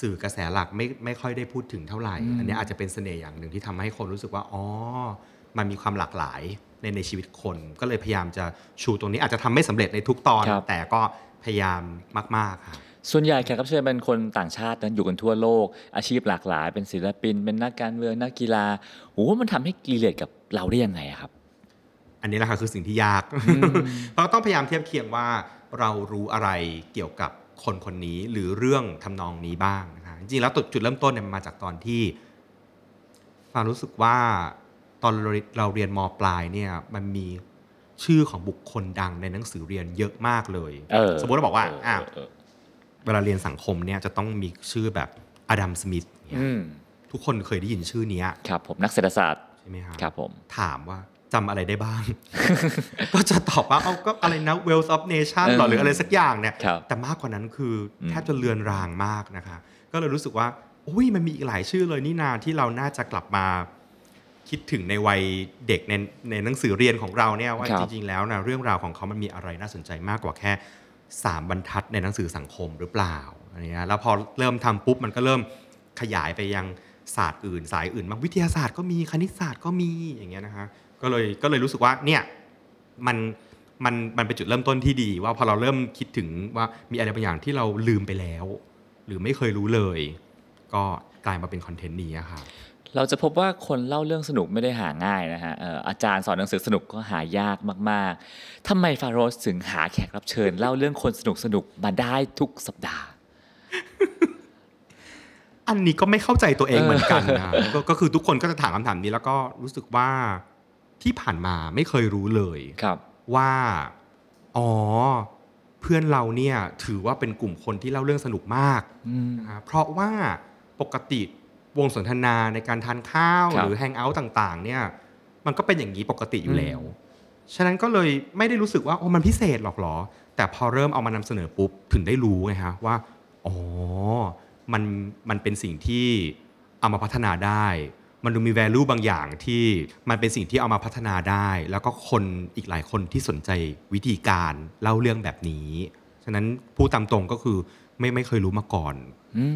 สื่อกระแสหลักไม่ไม่ค่อยได้พูดถึงเท่าไหร่อันนี้อาจจะเป็นเสน่ห์อย่างหนึ่งที่ทำให้คนรู้สึกว่าอ๋อมันมีความหลากหลายในในชีวิตคนก็เลยพยายามจะชูตรงนี้อาจจะทำไม่สำเร็จในทุกตอนแต่ก็พยายามมากๆค่ะส่วนใหญ่แขกรับเชิญเป็นคนต่างชาตินะอยู่กันทั่วโลกอาชีพหลากหลายเป็นศิลปินเป็นนักการเมืองนักกีฬาโอ้มันทำให้รีเลทกับเราได้ยังไงครับอันนี้แหละค่ะคือสิ่งที่ยาก เราต้องพยายามเทียบเคียงว่าเรารู้อะไรเกี่ยวกับคนคนนี้หรือเรื่องทำนองนี้บ้างนะคะจริงๆแล้วจุดเริ่มต้นเนี่ยมาจากตอนที่เรารู้สึกว่าตอนเราเรียนม.ปลายเนี่ยมันมีชื่อของบุคคลดังในหนังสือเรียนเยอะมากเลยสมมติเราบอกว่าอ่ะเวลาเรียนสังคมเนี่ยจะต้องมีชื่อแบบอดัมสมิธทุกคนเคยได้ยินชื่อนี้ครับผมนักเศรษฐศาสตร์ใช่ไหมครับครับผมถามว่าจำอะไรได้บ้าง ก็จะตอบว่าเอาก็อะไรนะ Wealth of Nation หรอหรืออะไรสักอย่างเนี่ยแต่มากกว่านั้นคือแทบจะเลือนรางมากนะคะก็เลยรู้สึกว่าอุ้ยมันมีอีกหลายชื่อเลยนี่นาที่เราน่าจะกลับมาคิดถึงในวัยเด็กในในหนังสือเรียนของเราเนี่ยว่าจริงๆแล้วนะเรื่องราวของเขามันมีอะไรน่าสนใจมากกว่าแค่สามบรรทัดในหนังสือสังคมหรือเปล่าอันนี้นะแล้วพอเริ่มทำปุ๊บมันก็เริ่มขยายไปยังศาสตร์อื่นสายอื่นบางวิทยาศาสตร์ก็มีคณิตศาสตร์ก็มีอย่างเงี้ยนะคะก็เลยก็เลยรู้สึกว่าเนี่ยมันมันมันเป็นจุดเริ่มต้นที่ดีว่าพอเราเริ่มคิดถึงว่ามีอะไรบางอย่างที่เราลืมไปแล้วหรือไม่เคยรู้เลยก็กลายมาเป็นคอนเทนต์นี้ค่ะเราจะพบว่าคนเล่าเรื่องสนุกไม่ได้หาง่ายนะฮะ อ, อาจารย์สอนหนังสือสนุกก็หายากมากๆทำไมฟาโรห์ถึงหาแขกรับเชิญเล่าเรื่องคนสนุกสนุกมาได้ทุกสัปดาห์ อันนี้ก็ไม่เข้าใจตัวเองเหมือนกันนะ ก, ก็คือทุกคนก็จะถามคำถามนี้แล้วก็รู้สึกว่าที่ผ่านมาไม่เคยรู้เลยว่าอ๋อเพื่อนเราเนี่ยถือว่าเป็นกลุ่มคนที่เล่าเรื่องสนุกมากนะเพราะว่าปกติวงสนทนาในการทานข้าวหรือแฮงเอาท์ต่างๆเนี่ยมันก็เป็นอย่างนี้ปกติอยู่แล้วฉะนั้นก็เลยไม่ได้รู้สึกว่าโอ้มันพิเศษหรอกหรอแต่พอเริ่มเอามานำเสนอปุ๊บถึงได้รู้ไงฮะว่าอ๋อมันมันเป็นสิ่งที่เอามาพัฒนาได้มันดูมี value บางอย่างที่มันเป็นสิ่งที่เอามาพัฒนาได้แล้วก็คนอีกหลายคนที่สนใจวิธีการเล่าเรื่องแบบนี้ฉะนั้นพูดตามตรงก็คือไม่ไม่เคยรู้มาก่อน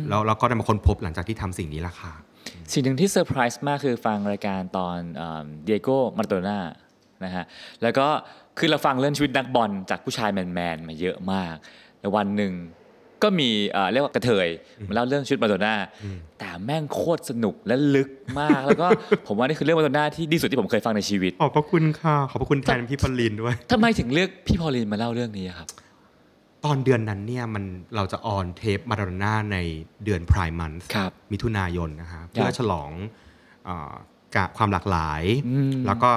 แล้วเราก็ได้มาค้นพบหลังจากที่ทำสิ่งนี้ละค่ะสิ่งหนึ่งที่เซอร์ไพรส์มากคือฟังรายการตอนเดโก้มาราโดน่านะฮะแล้วก็คือเราฟังเรื่องชีวิตนักบอลจากผู้ชายแมนๆมาเยอะมากแต่วันหนึ่ง ก็มีเรียกว่ากระเทยมาเล่าเรื่องชุดมาโดน่าแต่แม่งโคตรสนุกและลึกมากแล้วก็ผมว่านี่คือเรื่องมาโดน่าที่ดีสุดที่ผมเคยฟังในชีวิตขอบพระคุณค่ะขอบพระคุณแทนพี่พอลินด้วยทำไมถึงเลือกพี่พอลินมาเล่าเรื่องนี้ครับตอนเดือนนั้นเนี่ยมันเราจะออนเทปมาโดน่าในเดือนไพร์มันส์มิถุนายนนะฮะเพื่อฉลองความหลากหลายแล้วก็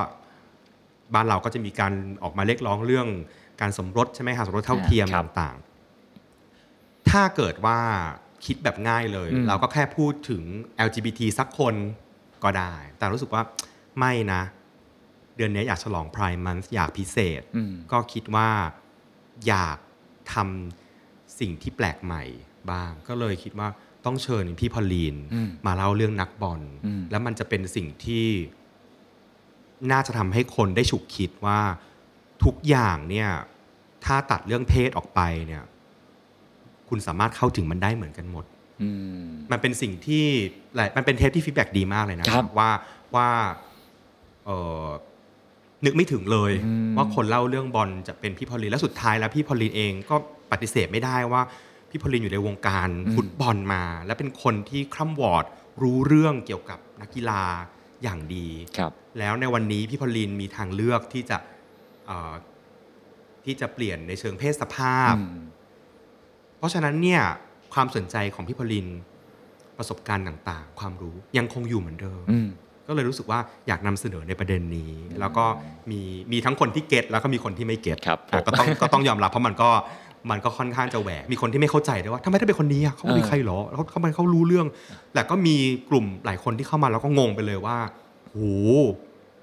บ้านเราก็จะมีการออกมาเรียกร้องเรื่องการสมรสใช่ไหมคะสมรสเท่าเทียมต่างๆถ้าเกิดว่าคิดแบบง่ายเลยเราก็แค่พูดถึง แอล จี บี ที สักคนก็ได้แต่รู้สึกว่าไม่นะเดือนนี้อยากฉลอง Pride Month อยากพิเศษก็คิดว่าอยากทำสิ่งที่แปลกใหม่บ้างก็เลยคิดว่าต้องเชิญพี่พอลีนมาเล่าเรื่องนักบอลแล้วมันจะเป็นสิ่งที่น่าจะทำให้คนได้ฉุกคิดว่าทุกอย่างเนี่ยถ้าตัดเรื่องเพศออกไปเนี่ยคุณสามารถเข้าถึงมันได้เหมือนกันหมด ม, มันเป็นสิ่งที่มันเป็นเทปที่ฟีดแบ็กดีมากเลยนะครับว่าว่าเอ่อนึกไม่ถึงเลยว่าคนเล่าเรื่องบอลจะเป็นพี่พอลินและสุดท้ายแล้วพี่พอลินเองก็ปฏิเสธไม่ได้ว่าพี่พอลินอยู่ในวงการฟุตบอลมาและเป็นคนที่คร่ำวอร์ดรู้เรื่องเกี่ยวกับนักกีฬาอย่างดีแล้วในวันนี้พี่พอลินมีทางเลือกที่จะที่จะเปลี่ยนในเชิงเพศสภาพเพราะฉะนั้นเนี่ยความสนใจของพี่พลินประสบการณ์ต่างๆความรู้ยังคงอยู่เหมือนเดิมก็เลยรู้สึกว่าอยากนำเสนอในประเด็นนี้แล้วก็มีมีทั้งคนที่เก็ตแล้วก็มีคนที่ไม่เก็ตก็ต้องก็ต้องยอมรับเพราะมันก็มันก็ค่อนข้างจะแหวกมีคนที่ไม่เข้าใจด้วยว่าทำไมต้องเป็นคนนี้อ่ะเขาไม่ใครหรอแล้วเขาไม่เขารู้เรื่องแต่ก็มีกลุ่มหลายคนที่เข้ามาแล้วก็งงไปเลยว่าโห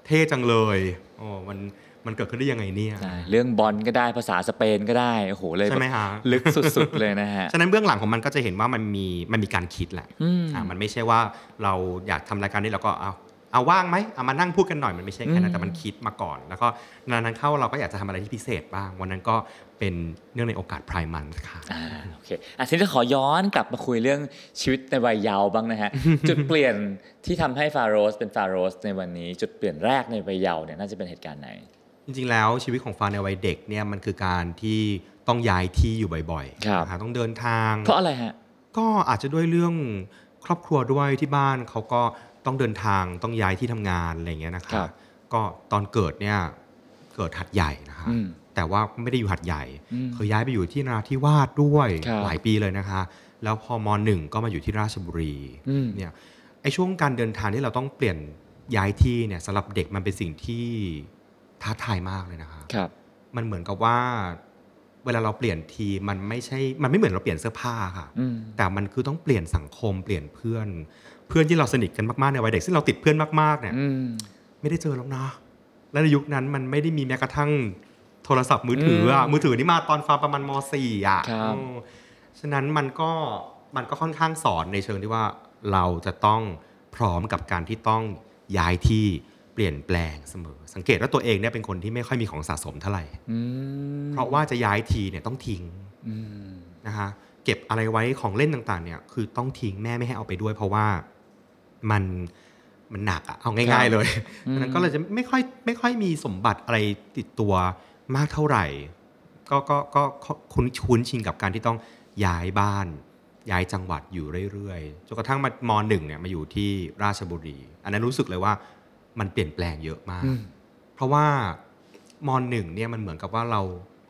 เท่จังเลยอ๋อมันมันเกิดขึ้นได้ยังไงเนี่ยเรื่องบอลก็ได้ภาษาสเปนก็ได้โอ้โหเลยใช่ไหมฮะลึกสุดๆเลยนะฮะฉะนั้นเบื้องหลังของมันก็จะเห็นว่ามันมีมันมีการคิดแหละอ่ามันไม่ใช่ว่าเราอยากทำรายการนี้แล้วก็เอาเอาว่างไหมเอามานั่งพูดกันหน่อยมันไม่ใช่แค่นั้นแต่มันคิดมาก่อนแล้วก็นานๆเข้าเราก็อยากจะทำอะไรที่พิเศษบ้างวันนั้นก็เป็นเนื่องในโอกาสไพร์มันค่ะอ่าโอเคอ่ะทีนี้ขอย้อนกลับมาคุยเรื่องชีวิตในวัยเยาว์บ้างนะฮะ จุดเปลี่ยนที่ทำให้ฟาโรสเป็นฟาโรสในวันนี้จุดเปลี่ยนแรกในวัยเยาว์เนี่ยน่าจะเป็นเหตุการณ์ไหนจริงๆแล้วชีวิตของฟาในวัยเด็กเนี่ยมันคือการที่ต้องย้ายที่อยู่บ่อยๆนะฮะต้องเดินทางเพราะอะไรฮะก็อาจจะด้วยเรื่องครอบครัวด้วยที่บ้านเขาก็ต้องเดินทางต้องย้ายที่ทำงานอะไรอย่างเงี้ยนะครับก็ตอนเกิดเนี่ยเกิดหัดใหญ่นะฮะแต่ว่าไม่ได้อยู่หัดใหญ่เคยย้ายไปอยู่ที่นราธิวาสด้วยหลายปีเลยนะคะแล้วพอม.หนึ่งก็มาอยู่ที่ราชบุรีเนี่ยไอ้ช่วงการเดินทางที่เราต้องเปลี่ยนย้ายที่เนี่ยสำหรับเด็กมันเป็นสิ่งที่ท้าทายมากเลยนะคะครับมันเหมือนกับว่าเวลาเราเปลี่ยนทีมันไม่ใช่มันไม่เหมือนเราเปลี่ยนเสื้อผ้าค่ะแต่มันคือต้องเปลี่ยนสังคมเปลี่ยนเพื่อนเพื่อนที่เราสนิทกันมากๆในวัยเด็กซึ่งเราติดเพื่อนมากๆเนี่ยไม่ได้เจอแล้วนะและในยุคนั้นมันไม่ได้มีแม้กระทั่งโทรศัพท์มือถืออ่ะมือถือนี่มาตอนฟาประมาณม.สี่ อ่ะฉะนั้นมันก็มันก็ค่อนข้างสอนในเชิงที่ว่าเราจะต้องพร้อมกับการที่ต้องย้ายที่เปลี่ยนแปลงเสมอสังเกตว่าตัวเองเนี่ยเป็นคนที่ไม่ค่อยมีของสะสมเท่าไหร่เพราะว่าจะย้ายทีเนี่ยต้องทิ้งนะฮะเก็บอะไรไว้ของเล่นต่างๆเนี่ยคือต้องทิ้งแม่ไม่ให้เอาไปด้วยเพราะว่ามันมันหนักอะเอาง่ายๆเลยดังนั้นก็เลยจะไม่ค่อยไม่ค่อยมีสมบัติอะไรติดตัวมากเท่าไหร่ก็ก็ก็คุ้นคุ้นชินกับการที่ต้องย้ายบ้านย้ายจังหวัดอยู่เรื่อยๆจนกระทั่งมาม.หนึ่งเนี่ยมาอยู่ที่ราชบุรีอันนั้นรู้สึกเลยว่ามันเปลี่ยนแปลงเยอะมากเพราะว่าม.หนึ่งเนี่ยมันเหมือนกับว่าเรา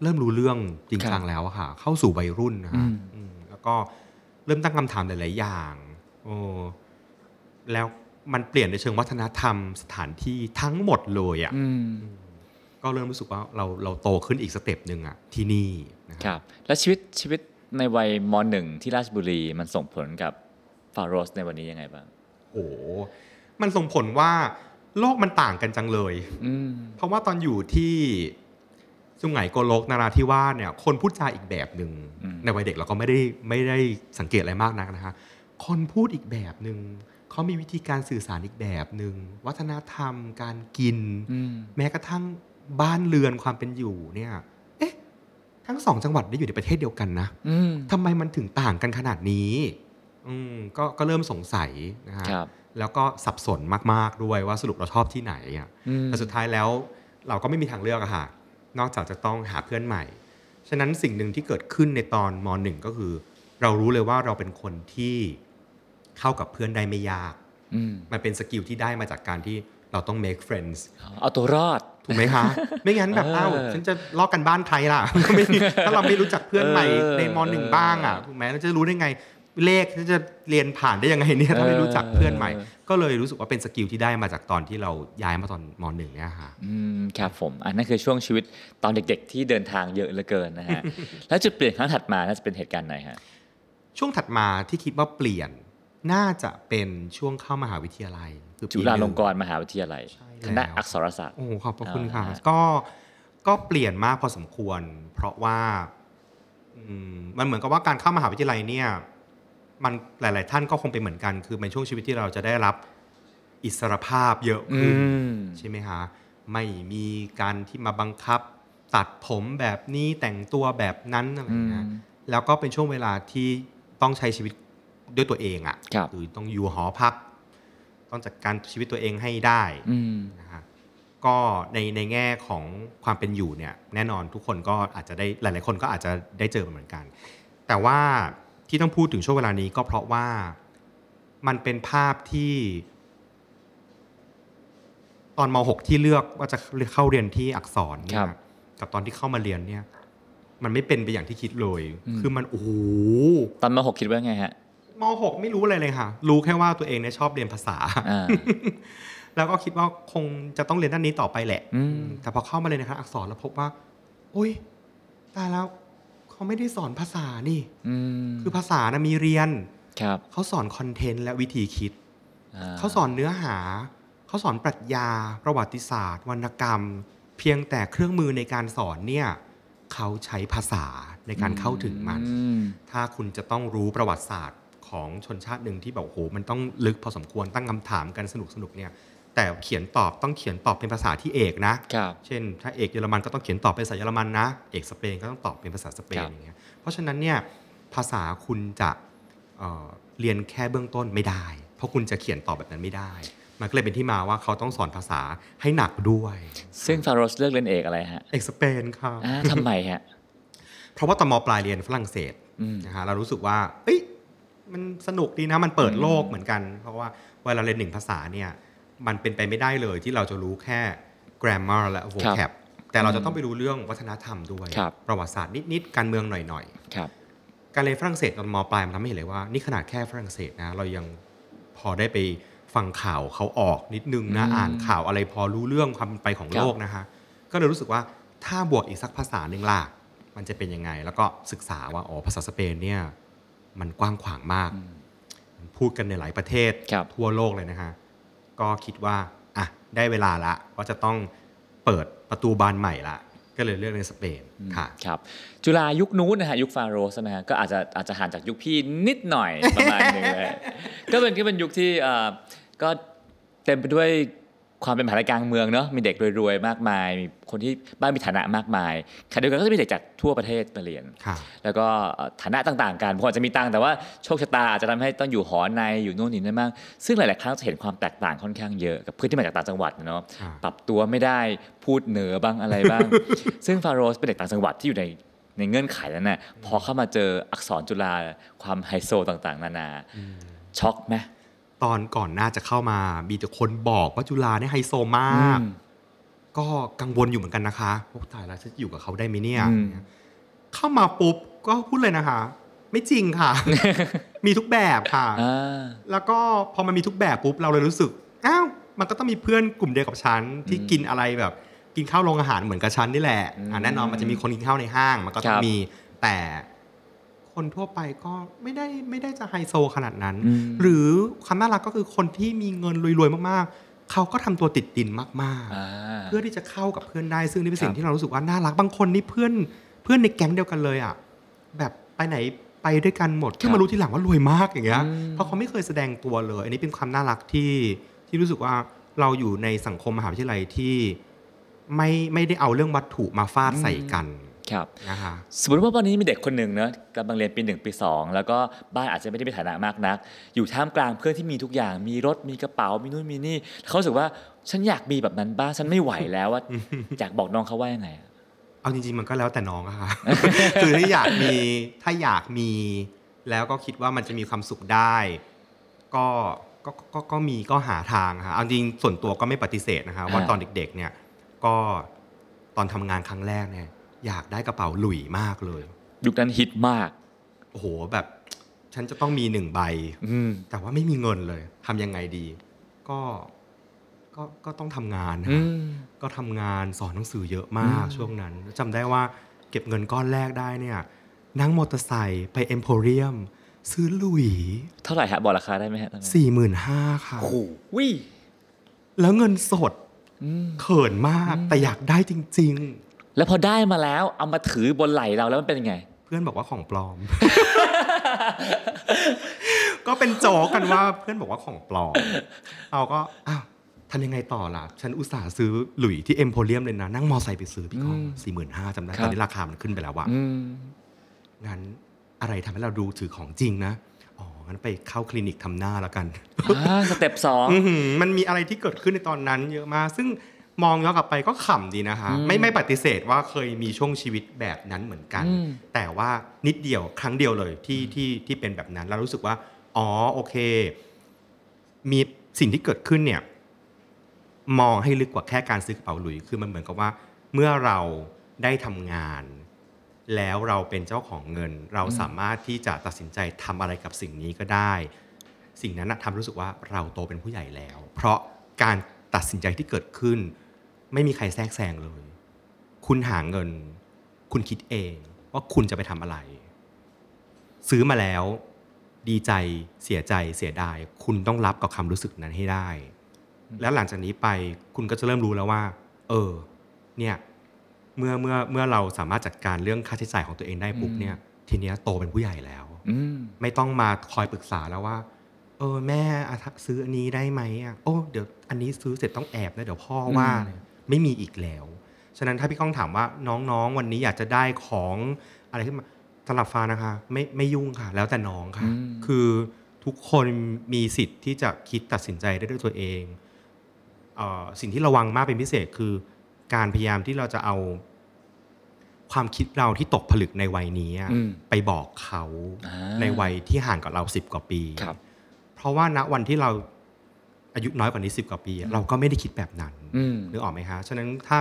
เริ่มรู้เรื่องจริงจังแล้วอะค่ะเข้าสู่วัยรุ่นนะฮะแล้วก็เริ่มตั้งคำถามหลายๆอย่างโอ้แล้วมันเปลี่ยนในเชิงวัฒนธรรมสถานที่ทั้งหมดเลยอะก็เริ่มรู้สึกว่าเราเราโตขึ้นอีกสเต็ปนึงอะที่นี่นะครับแล้วชีวิตชีวิตในวัยม.หนึ่งที่ราชบุรีมันส่งผลกับฟาโรสในวันนี้ยังไงบ้างโอ้มันส่งผลว่าโลกมันต่างกันจังเลยเพราะว่าตอนอยู่ที่สุไหงโกลกนราธิวาสเนี่ยคนพูดจาอีกแบบหนึ่งในวัยเด็กเราก็ไม่ได้ไม่ได้สังเกตอะไรมากนักนะคะคนพูดอีกแบบหนึ่งเขามีวิธีการสื่อสารอีกแบบหนึ่งวัฒนธรรมการกินแม้กระทั่งบ้านเรือนความเป็นอยู่เนี่ยเอ๊ะทั้งสองจังหวัดได้อยู่ในประเทศเดียวกันนะทำไมมันถึงต่างกันขนาดนี้ก็ก็เริ่มสงสัยนะฮะแล้วก็สับสนมากๆด้วยว่าสรุปเราชอบที่ไหนอ่ะแต่สุดท้ายแล้วเราก็ไม่มีทางเลือกอะค่ะนอกจากจะต้องหาเพื่อนใหม่ฉะนั้นสิ่งหนึ่งที่เกิดขึ้นในตอนม.หนึ่งก็คือ เรารู้เลยว่าเราเป็นคนที่เข้ากับเพื่อนได้ไม่ยาก ม, มันเป็นสกิลที่ได้มาจากการที่เราต้อง make friends เอาตัวรอดถูกไหมคะ ไม่งั้นแบบเอ้าฉันจะลอกกันบ้านใครล่ะ ถ้าเราไม่รู้จักเพื่อนใหม่ในมหนึ่งบ้างอ่ะถูกไหมเราจะรู้ได้ไงเลขฉันจะเรียนผ่านได้ยังไงเนี่ยถ้าไม่รู้จักเพื่อนใหม่ก็เลยรู้สึกว่าเป็นสกิลที่ได้มาจากตอนที่เราย้ายมาตอนมหนึ่งเนี่ยค่ะอืมครับผมอันนั้นคือช่วงชีวิตตอนเด็กๆที่เดินทางเยอะเหลือเกินนะฮะ แล้วจุดเปลี่ยนครั้งถัดมาน่าจะเป็นเหตุการณ์ไหนฮะช่วงถัดมาที่คิดว่าเปลี่ยนน่าจะเป็นช่วงเข้ามหาวิทยาลัยคือจุฬาลงกรณ์มหาวิทยาลัยคณะอักษรศาสตร์โอ้ขอบพระคุณค่ะก็ก็เปลี่ยนมากพอสมควรเพราะว่าอืมมันเหมือนกับว่าการเข้ามหาวิทยาลัยเนี่ยมันหลายๆท่านก็คงเป็นเหมือนกันคือเป็นช่วงชีวิตที่เราจะได้รับอิสรภาพเยอะขึ้นใช่ไหมคะไม่มีการที่มาบังคับตัดผมแบบนี้แต่งตัวแบบนั้นอะไรอย่างเงี้ยแล้วก็เป็นช่วงเวลาที่ต้องใช้ชีวิตด้วยตัวเองอ่ะคือต้องอยู่หอพักต้องจัดการชีวิตตัวเองให้ได้นะฮะก็ในในแง่ของความเป็นอยู่เนี่ยแน่นอนทุกคนก็อาจจะได้หลายๆคนก็อาจจะได้เจอเหมือนกันแต่ว่าที่ต้องพูดถึงช่วงเวลานี้ก็เพราะว่ามันเป็นภาพที่ตอนม.หก ที่เลือกว่าจะเข้าเรียนที่อักษรเนี่ยกับตอนที่เข้ามาเรียนเนี่ยมันไม่เป็นไปอย่างที่คิดเลยคือมันโอ้โหตอนม.หก คิดว่าไงฮะม.หก ไม่รู้อะไรเลยค่ะรู้แค่ว่าตัวเองเนี่ยชอบเรียนภาษา แล้วก็คิดว่าคงจะต้องเรียนด้านนี้ต่อไปแหละแต่พอเข้ามาเรียนในคณะอักษรแล้วพบว่าโอ๊ยตายแล้วเขาไม่ได้สอนภาษานี่คือภาษานะมีเรียนเขาสอนคอนเทนต์และวิธีคิดเขาสอนเนื้อหาเขาสอนปรัชญาประวัติศาสตร์วรรณกรรมเพียงแต่เครื่องมือในการสอนเนี่ยเขาใช้ภาษาในการเข้าถึงมันถ้าคุณจะต้องรู้ประวัติศาสตร์ของชนชาติหนึ่งที่แบบโหมันต้องลึกพอสมควรตั้งคำถามกันสนุกสนุกเนี่ยแต่เขียนตอบต้องเขียนตอบเป็นภาษาที่เอกนะเช่นถ้าเอกเยอรมันก็ต้องเขียนตอบเป็นภาษาเยอรมันนะเอกสเปนก็ต้องตอบเป็นภาษาสเปนอย่างเงี้ยเพราะฉะนั้นเนี่ยภาษาคุณจะเอ่อเรียนแค่เบื้องต้นไม่ได้เพราะคุณจะเขียนตอบแบบนั้นไม่ได้มันก็เลยเป็นที่มาว่าเขาต้องสอนภาษาให้หนักด้วยซึ่งฟาโรสเลือกเรียนเอกอะไรฮะเอกสเปนค่ะทำไมฮะเพราะว่าตอนม.ปลายเรียนฝรั่งเศสนะฮะเรารู้สึกว่าเอ้ยมันสนุกดีนะมันเปิดโลกเหมือนกันเพราะว่าเวลาเรียนหนึ่งภาษาเนี่ยมันเป็นไปไม่ได้เลยที่เราจะรู้แค่ grammar และ vocab แต่เราจะต้องไปรู้เรื่องวัฒนธรรมด้วยประวัติศาสตร์นิดๆการเมืองหน่อยๆการเรียนฝรั่งเศสตอนม.ปลายมันทำให้เห็นเลยว่านี่ขนาดแค่ฝรั่งเศสนะเรายังพอได้ไปฟังข่าวเขาออกนิดนึงนะอ่านข่าวอะไรพอรู้เรื่องความเป็นไปของโลกนะคะก็เลยรู้สึกว่าถ้าบวกอีกสักภาษาหนึ่งล่ะมันจะเป็นยังไงแล้วก็ศึกษาว่าอ๋อภาษาสเปนเนี่ยมันกว้างขวางมากพูดกันในหลายประเทศทั่วโลกเลยนะคะก็คิดว่าอ่ะได้เวลาละว่าจะต้องเปิดประตูบานใหม่ละก็เลยเลือกในสเปนค่ะครับจุฬายุคนู้นนะฮะยุคฟาโรสนะฮะก็อาจจะอาจจะห่างจากยุคพี่นิดหน่อยประมาณนึงเลยก็เป็นก็เป็นยุคที่เอ่อก็เต็มไปด้วยความเป็นมหาวิทยาลัยกลางเมืองเนาะมีเด็กรวยๆมากมายมีคนที่บ้านมีฐานะมากมายขณะเดียวกันก็จะมีเด็กจากทั่วประเทศมาเรียนแล้วก็ฐานะต่างๆกันพอจะมีตังแต่ว่าโชคชะตาอาจจะทำให้ต้องอยู่หอในอยู่โน่นนี่นั่นมากซึ่งหลายๆครั้งจะเห็นความแตกต่างค่อนข้างเยอะกับเพื่อนที่มาจากต่างจังหวัดเนาะปรับตัวไม่ได้พูดเหนือบ้างอะไรบ้าง ซึ่งฟาโรสเป็นเด็กต่างจังหวัดที่อยู่ในในเงื่อนไขนั้นน่ะพอเข้ามาเจออักษรจุฬาความไฮโซต่างๆนานาช็อกไหมตอนก่อนน่าจะเข้ามามีแต่คนบอกว่าจุฬาเนี่ยไฮโซมากก็กังวลอยู่เหมือนกันนะคะโอ้ตายแล้วฉันอยู่กับเขาได้ไหมเนี่ยเข้ามาปุ๊บก็พูดเลยนะคะไม่จริงค่ะ มีทุกแบบค่ะแล้วก็พอมันมีทุกแบบปุ๊บเราเลยรู้สึกอ้าวมันก็ต้องมีเพื่อนกลุ่มเดียวกับฉันที่กินอะไรแบบกินข้าวโรงอาหารเหมือนกับฉันนี่แหละแน่นอนมันจะมีคนกินข้าวในห้างมันก็ต้องมีแต่คนทั่วไปก็ไม่ได้ไม่ได้จะไฮโซขนาดนั้นหรือความน่ารักก็คือคนที่มีเงินรวยๆมากๆเขาก็ทำตัวติดดินมากๆเพื่อที่จะเข้ากับเพื่อนได้ซึ่งนี่เป็นสิ่งที่เรารู้สึกว่าน่ารักบางคนนี่เพื่อนเพื่อนในแก๊งเดียวกันเลยอ่ะแบบไปไหนไปด้วยกันหมดที่มารู้ทีหลังว่ารวยมากอย่างเงี้ยเพราะเขาไม่เคยแสดงตัวเลยอันนี้เป็นความน่ารักที่ที่รู้สึกว่าเราอยู่ในสังคมมหาวิทยาลัยที่ไม่ไม่ได้เอาเรื่องวัตถุมาฟาดใส่กันครับนะคะสมมติว่าตอนนี้มีเด็กคนหนึ่งเนอะกำลังเรียนปีหนึ่งปีสองแล้วก็บ้านอาจจะไม่ได้มีฐานะมากนักอยู่ท่ามกลางเพื่อนที่มีทุกอย่างมีรถมีกระเป๋ามีนู่นมีนี่เขารู้สึกว่าฉันอยากมีแบบนั้นบ้างฉันไม่ไหวแล้วว่าอยากบอกน้องเขาว่ายังไงเอาจริงๆมันก็แล้วแต่น้องอะค่ะคือถ้าอยากมีถ้าอยากมี แล้วก็คิดว่ามันจะมีความสุขได้ก็ก็ก็ก็มีก็หาทางค่ะเอาจริงส่วนตัวก็ไม่ปฏิเสธนะคะว่าตอนเด็กๆเนี่ยก็ตอนทำงานครั้งแรกเนี่ยอยากได้กระเป๋าหลุยส์มากเลยยุคนั้นฮิตมากโอ้โหแบบฉันจะต้องมีหนึ่งใบแต่ว่าไม่มีเงินเลยทำยังไงดีก็ก็ก็ต้องทำงานนะก็ทำงานสอนหนังสือเยอะมากช่วงนั้นจำได้ว่าเก็บเงินก้อนแรกได้เนี่ยนั่งมอเตอร์ไซค์ไป Emporium ซื้อหลุยส์เท่าไหร่ฮะบอกราคาได้ไหมฮะ สี่หมื่นห้าพัน ค่ะโอ้โหวิแล้วเงินสดเขินมากแต่อยากได้จริงๆแล้วพอได้มาแล้วเอามาถือบนไหล่เราแล้วมันเป็นยังไงเพื่อนบอกว่าของปลอม ก็เป็นโจ๊กกันว่าเพื่อนบอกว่าของปลอมเราก็อ้าวทำยังไงต่อล่ะฉันอุตส่าห์ซื้อหลุยที่ Emporium เลยนะนั่งมอไซค์ไปซื้อพี่ก้อง สี่หมื่นห้าพัน จำได้ตอนนี้ราคามันขึ้นไปแล้วอะงั้นอะไรทำให้เราดูถือของจริงนะอ๋องั้นไปเข้าคลินิกทำหน้าแล้วกันสเต็ปสองมันมีอะไรที่เกิดขึ้นในตอนนั้นเยอะมากซึ่งมองย้อนกลับไปก็ขำดีนะคะไม่ไม่ปฏิเสธว่าเคยมีช่วงชีวิตแบบนั้นเหมือนกันแต่ว่านิดเดียวครั้งเดียวเลยที่ที่ที่เป็นแบบนั้นเรารู้สึกว่าอ๋อโอเคมีสิ่งที่เกิดขึ้นเนี่ยมองให้ลึกกว่าแค่การซื้อกระเป๋าหลุยคือมันเหมือนกับว่าเมื่อเราได้ทำงานแล้วเราเป็นเจ้าของเงินเราสามารถที่จะตัดสินใจทำอะไรกับสิ่งนี้ก็ได้สิ่งนั้นนะทำรู้สึกว่าเราโตเป็นผู้ใหญ่แล้วเพราะการตัดสินใจที่เกิดขึ้นไม่มีใครแทรกแซงเลยคุณหาเงินคุณคิดเองว่าคุณจะไปทำอะไรซื้อมาแล้วดีใจเสียใจเสียดายคุณต้องรับกับความรู้สึกนั้นให้ได้แล้วหลังจากนี้ไปคุณก็จะเริ่มรู้แล้วว่าเออเนี่ยเมื่อเมื่อเมื่อเราสามารถจัดการเรื่องค่าใช้จ่ายของตัวเองได้ปุ๊บเนี่ยทีเนี้ยโตเป็นผู้ใหญ่แล้วไม่ต้องมาคอยปรึกษาแล้วว่าเออแม่ซื้ออันนี้ได้ไหมอ่ะโอ้เดี๋ยวอันนี้ซื้อเสร็จต้องแอบนะเดี๋ยวพ่อว่าไม่มีอีกแล้วฉะนั้นถ้าพี่ก้องถามว่าน้องๆวันนี้อยากจะได้ของอะไรขึ้นมาสำหรับฟ้านะคะไม่ไม่ยุ่งค่ะแล้วแต่น้องค่ะคือทุกคนมีสิทธิ์ที่จะคิดตัดสินใจได้ด้วยตัวเองเอ่อสิ่งที่ระวังมากเป็นพิเศษคือการพยายามที่เราจะเอาความคิดเราที่ตกผลึกในวัยนี้ไปบอกเขาในวัยที่ห่างกับเราสิบกว่าปีเพราะว่าณวันที่เราอายุน้อยกว่านี้สิบกว่าปีเราก็ไม่ได้คิดแบบนั้นนึกออกไหมฮะฉะนั้นถ้า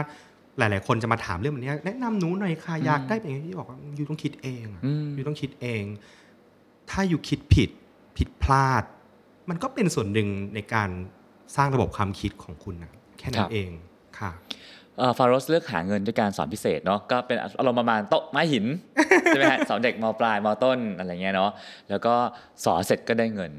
หลายๆคนจะมาถามเรื่องแบบนี้แนะนำหนูหน่อยค่ะอยากได้เป็นอย่างที่บอกว่าอยู่ต้องคิดเองอยู่ต้องคิดเองถ้าอยู่คิดผิดผิดพลาดมันก็เป็นส่วนหนึ่งในการสร้างระบบความคิดของคุณนะแค่นั้นเองค่ะฟาโรสเลือกหาเงินด้วยการสอนพิเศษเนาะก็เป็นอารมณ์ประมาณโต๊ะไม้หินใช่ไหมฮะสอนเด็กม.ปลายม.ต้นอะไรเงี้ยเนาะแล้วก็สอนเสร็จก็ได้เงิน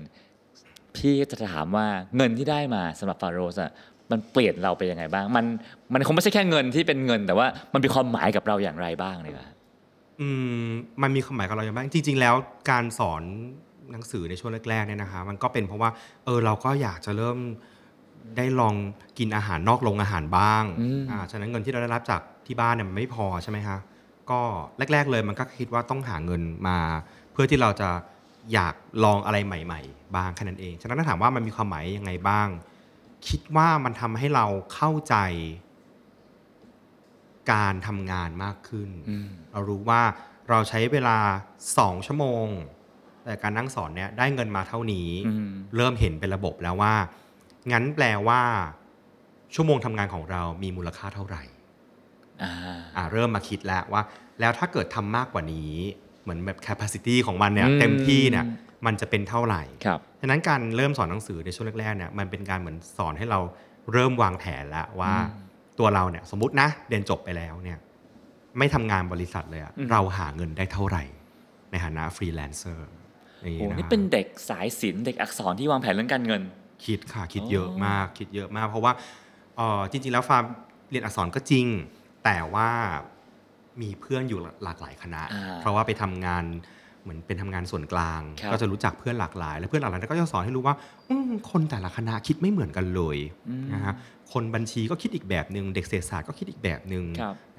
พี่จะถามว่าเงินที่ได้มาสำหรับฟาโรสอ่ะมันเปลี่ยนเราไปยังไงบ้างมันมันคงไม่ใช่แค่เงินที่เป็นเงินแต่ว่ามันมีความหมายกับเราอย่างไรบ้างเนี่ยครับอืมมันมีความหมายกับเราอย่างไรบ้างจริงๆแล้วการสอนหนังสือในช่วงแรกๆเนี่ยนะคะมันก็เป็นเพราะว่าเออเราก็อยากจะเริ่มได้ลองกินอาหารนอกโรงอาหารบ้างอ่าฉะนั้นเงินที่เราได้รับจากที่บ้านเนี่ยมันไม่พอใช่ไหมคะก็แรกๆเลยมันก็คิดว่าต้องหาเงินมาเพื่อที่เราจะอยากลองอะไรใหม่ๆบ้างแค่นั้นเองฉะนั้นถ้าถามว่ามันมีความหมายยังไงบ้างคิดว่ามันทำให้เราเข้าใจการทำงานมากขึ้นเรารู้ว่าเราใช้เวลาสองชั่วโมงแต่การนั่งสอนเนี่ยได้เงินมาเท่านี้เริ่มเห็นเป็นระบบแล้วว่างั้นแปลว่าชั่วโมงทำงานของเรามีมูลค่าเท่าไหร่อ่าเริ่มมาคิดแล้วว่าแล้วถ้าเกิดทำมากกว่านี้เหมือนแบบ capacity ของมันเนี่ยเต็มที่เนี่ยมันจะเป็นเท่าไหร่ครับฉะนั้นการเริ่มสอนหนังสือในช่วงแรกๆเนี่ยมันเป็นการเหมือนสอนให้เราเริ่มวางแผนแล้วว่าตัวเราเนี่ยสมมุตินะเรียนจบไปแล้วเนี่ยไม่ทำงานบริษัทเลยเราหาเงินได้เท่าไหร่ในฐานะฟรีแลนเซอร์โอ้นี่เป็นเด็กสายศิลป์เด็กอักษรที่วางแผนเรื่องการเงินคิดค่ะคิดเยอะมากคิดเยอะมากเพราะว่าเอ่อจริงๆแล้วฟาร์มเรียนอักษรก็จริงแต่ว่ามีเพื่อนอยู่หลากหลายคณะเพราะว่าไปทำงานเหมือนเป็นทำงานส่วนกลางก็จะรู้จักเพื่อนหลากหลายและเพื่อนหลากหลายก็จะสอนให้รู้ว่าคนแต่ละคณะคิดไม่เหมือนกันเลยนะฮะคนบัญชีก็คิดอีกแบบนึงเด็กเศรษฐศาสตร์ก็คิดอีกแบบนึง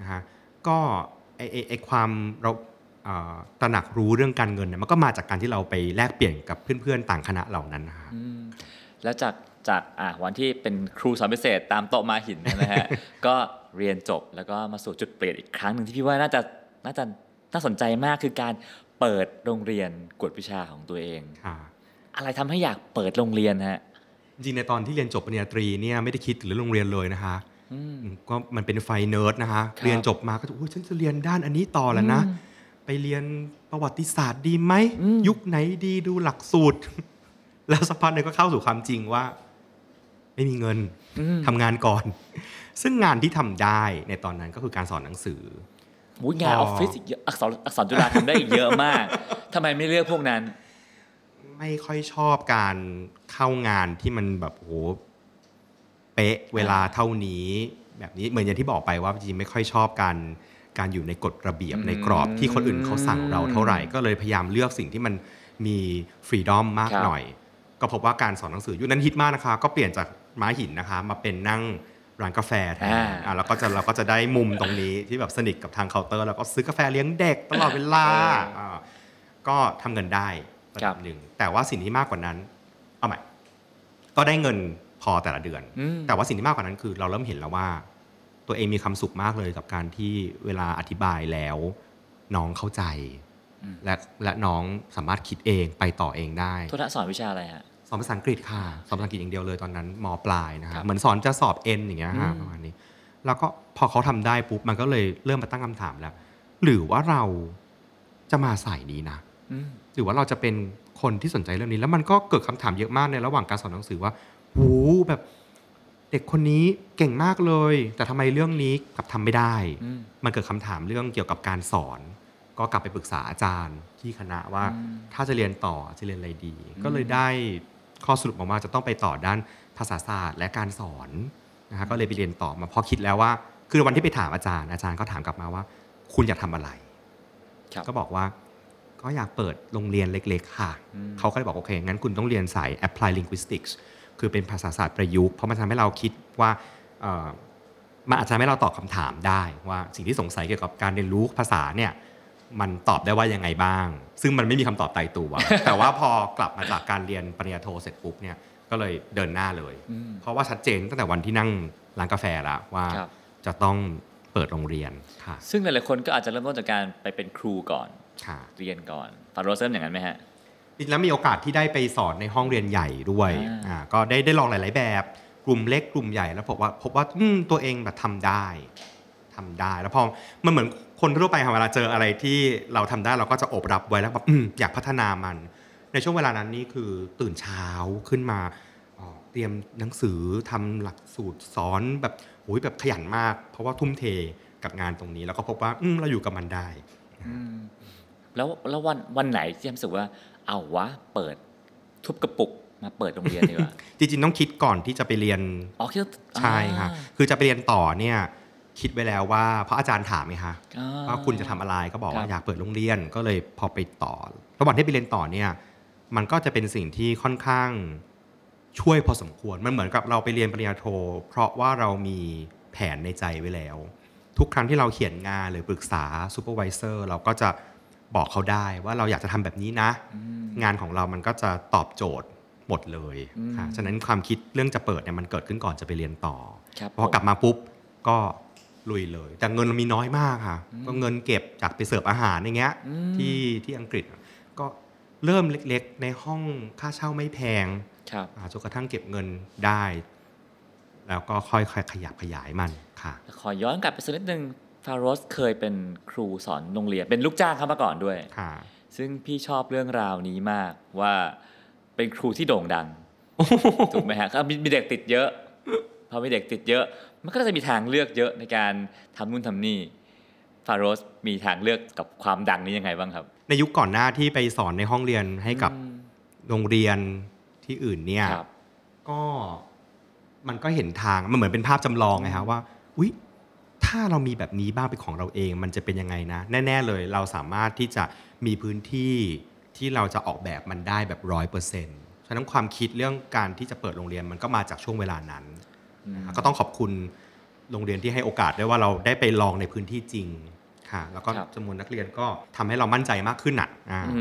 นะฮะก็ไอ้ไอ้ความเราตระหนักรู้เรื่องการเงินเนี่ยมันก็มาจากการที่เราไปแลกเปลี่ยนกับเพื่อนๆต่างคณะเหล่านั้นนะฮะแล้วจากจากอ่ะวันที่เป็นครูสอนพิเศษตามโต๊ะมาหินนะฮะ ก็เรียนจบแล้วก็มาสู่จุดเปลี่ยนอีกครั้งหนึ่งที่พี่ว่าน่าจะน่าจะน่าสนใจมากคือการ เปิดโรงเรียนกวดวิชาของตัวเองอะไรทำให้อยากเปิดโรงเรียนฮะจริงในตอนที่เรียนจบปริญญาตรีเนี่ยไม่ได้คิดถึงเรื่องโรงเรียนเลยนะคะก็มันเป็นไฟเนิร์ดนะคะเรียนจบมาก็โอ้ยฉันจะเรียนด้านอันนี้ต่อแล้วนะไปเรียนประวัติศาสตร์ดีไหมยุคไหนดีดูหลักสูตรแล้วสักพักนึงก็เข้าสู่ความจริงว่าไม่มีเงินทำงานก่อนซึ่งงานที่ทำได้ในตอนนั้นก็คือการสอนหนังสือมุ้ยงานออฟฟิศอีกเยอะอักษรอักษรจุฬาทำได้อีกเยอะมากทำไมไม่เลือกพวกนั้นไม่ค่อยชอบการเข้างานที่มันแบบโหเป๊ะเวลาเท่านี้แบบนี้เหมือนอย่างที่บอกไปว่าจริงไม่ค่อยชอบการการอยู่ในกฎระเบียบในกรอบที่คนอื่นเขาสั่งเราเท่าไหร่ก็เลยพยายามเลือกสิ่งที่มันมีฟรีดอมมากหน่อยก็พบว่าการสอนหนังสือยุคนั้นฮิตมากนะคะก็เปลี่ยนจากม้าหินนะคะมาเป็นนั่งร้านกาแฟแทนอ่ะแล้วก็จะเราก็จะได้มุมตรงนี้ที่แบบสนิทกับทางเคาน์เตอร์แล้วก็ซื้อกาแฟเลี้ยงเด็กตลอดเวลาอ่าก็ทำเงินได้ระดับนึงแต่ว่าสิ่งที่มากกว่านั้นเอาใหม่ก็ได้เงินพอแต่ละเดือนแต่ว่าสิ่งที่มากกว่านั้นคือเราเริ่มเห็นแล้วว่าตัวเองมีความสุขมากเลยกับการที่เวลาอธิบายแล้วน้องเข้าใจและและน้องสามารถคิดเองไปต่อเองได้ทุนสอนวิชาอะไรฮะสอนภาษาอังกฤษค่ะสอนภาษาอังกฤษอย่างเดียวเลยตอนนั้นม.ปลายนะครับเหมือนสอนจะสอบเอ็นอย่างเงี้ยฮะประมาณนี้แล้วก็พอเขาทำได้ปุ๊บมันก็เลยเริ่มมาตั้งคำถามแล้วหรือว่าเราจะมาสายนี้นะหรือว่าเราจะเป็นคนที่สนใจเรื่องนี้แล้วมันก็เกิดคำถามเยอะมากในระหว่างการสอนหนังสือว่าโหแบบเด็กคนนี้เก่งมากเลยแต่ทำไมเรื่องนี้กลับทำไม่ได้มันเกิดคำถามเรื่องเกี่ยวกับการสอนก็กลับไปปรึกษาอาจารย์ที่คณะว่าถ้าจะเรียนต่อจะเรียนอะไรดีก็เลยได้ข้อสรุปออกมาจะต้องไปต่อด้านภาษาศาสตร์และการสอนนะฮะก็เลยไปเรียนต่อมาพอคิดแล้วว่าคือวันที่ไปถามอาจารย์อาจารย์ก็ถามกลับมาว่าคุณอยากทำอะไรก็บอกว่าก็อยากเปิดโรงเรียนเล็กๆค่ะเขาก็เลยบอกโอเคงั้นคุณต้องเรียนสาย Applied Linguistics คือเป็นภาษาศาสตร์ประยุกต์เพราะมันทำให้เราคิดว่ามันอาจจะให้เราตอบคำถามได้ว่าสิ่งที่สงสัยเกี่ยวกับการเรียนรู้ภาษาเนี่ยมันตอบได้ว่ายังไงบ้างซึ่งมันไม่มีคำตอบตายตัว แต่ว่าพอกลับมาจากการเรียนปริญญาโทเสร็จปุ๊บเนี่ยก็เลยเดินหน้าเลยเพราะว่าชัดเจนตั้งแต่วันที่นั่งร้านกาแฟแล้วว่าจะต้องเปิดโรงเรียนค่ะซึ่งหลายๆคนก็อาจจะเริ่มต้นจากการไปเป็นครูก่อนเรียนก่อนฟาโรห์เริ่มอย่างนั้นไหมฮะจริงแล้วมีโอกาสที่ได้ไปสอนในห้องเรียนใหญ่ด้วยอ่าก็ได้ได้ลองหลายๆแบบกลุ่มเล็กกลุ่มใหญ่แล้วพบว่าพบว่าตัวเองแบบทำได้ทำได้แล้วพอมันเหมือนคนทั่วไปค่ะเวลาเจออะไรที่เราทำได้เราก็จะอบรับไว้แล้วแบบอยากพัฒนามันในช่วงเวลานั้นนี่คือตื่นเช้าขึ้นมาเตรียมหนังสือทำหลักสูตรสอนแบบโอ้ยแบบขยันมากเพราะว่าทุ่มเทกับงานตรงนี้แล้วก็พบว่าเราอยู่กับมันได้แล้วแล้ววันวันไหนที่รู้สึกว่าเอาวะเปิดทุบกระปุกมาเปิดโรงเรียนดีกว่าจริงๆต้องคิดก่อนที่จะไปเรียนอ๋อคิดใช่ค่ะคือจะไปเรียนต่อเนี่ยคิดไว้แล้วว่าเพราะอาจารย์ถามไงคะว่าคุณจะทำอะไรก็บอกว่าอยากเปิดโรงเรียนก็เลยพอไปต่อระหว่างที่ไปเรียนต่อเนี่ยมันก็จะเป็นสิ่งที่ค่อนข้างช่วยพอสมควรมันเหมือนกับเราไปเรียนปริญญาโทเพราะว่าเรามีแผนในใจไว้แล้วทุกครั้งที่เราเขียนงานหรือปรึกษาซูเปอร์วิเซอร์เราก็จะบอกเขาได้ว่าเราอยากจะทำแบบนี้นะงานของเรามันก็จะตอบโจทย์หมดเลยค่ะฉะนั้นความคิดเรื่องจะเปิดเนี่ยมันเกิดขึ้นก่อนจะไปเรียนต่อพอกลับมาปุ๊บก็ลุยเลยแต่เงินมีน้อยมากค่ะก็เงินเก็บจากไปเสิร์ฟอาหารอย่างเงี้ยที่ที่อังกฤษก็เริ่มเล็กๆในห้องค่าเช่าไม่แพงจนกระทั่งเก็บเงินได้แล้วก็ค่อยๆขยับขยายมันค่ะขอย้อนกลับไปสักนิดนึงฟาโรห์เคยเป็นครูสอนโรงเรียนเป็นลูกจ้างเขามาก่อนด้วยซึ่งพี่ชอบเรื่องราวนี้มากว่าเป็นครูที่โด่งดัง ถูกไหมฮะมีเด็กติดเยอะพอมีเด็กติดเยอะมันก็จะมีทางเลือกเยอะในการทำนู่นทำนี่ฟาโรห์มีทางเลือกกับความดังนี้ยังไงบ้างครับในยุคก่อนหน้าที่ไปสอนในห้องเรียนให้กับโรงเรียนที่อื่นเนี่ยก็มันก็เห็นทางมันเหมือนเป็นภาพจำลองไงฮะว่าอุ๊ยถ้าเรามีแบบนี้บ้างเป็นของเราเองมันจะเป็นยังไงนะแน่ๆเลยเราสามารถที่จะมีพื้นที่ที่เราจะออกแบบมันได้แบบ ร้อยเปอร์เซ็นต์ ฉะนั้นความคิดเรื่องการที่จะเปิดโรงเรียนมันก็มาจากช่วงเวลานั้นก็ต้องขอบคุณโรงเรียนที่ให้โอกาสด้วยว่าเราได้ไปลองในพื้นที่จริงค่ะแล้วก็จำนวนนักเรียนก็ทำให้เรามั่นใจมากขึ้นอ่ะ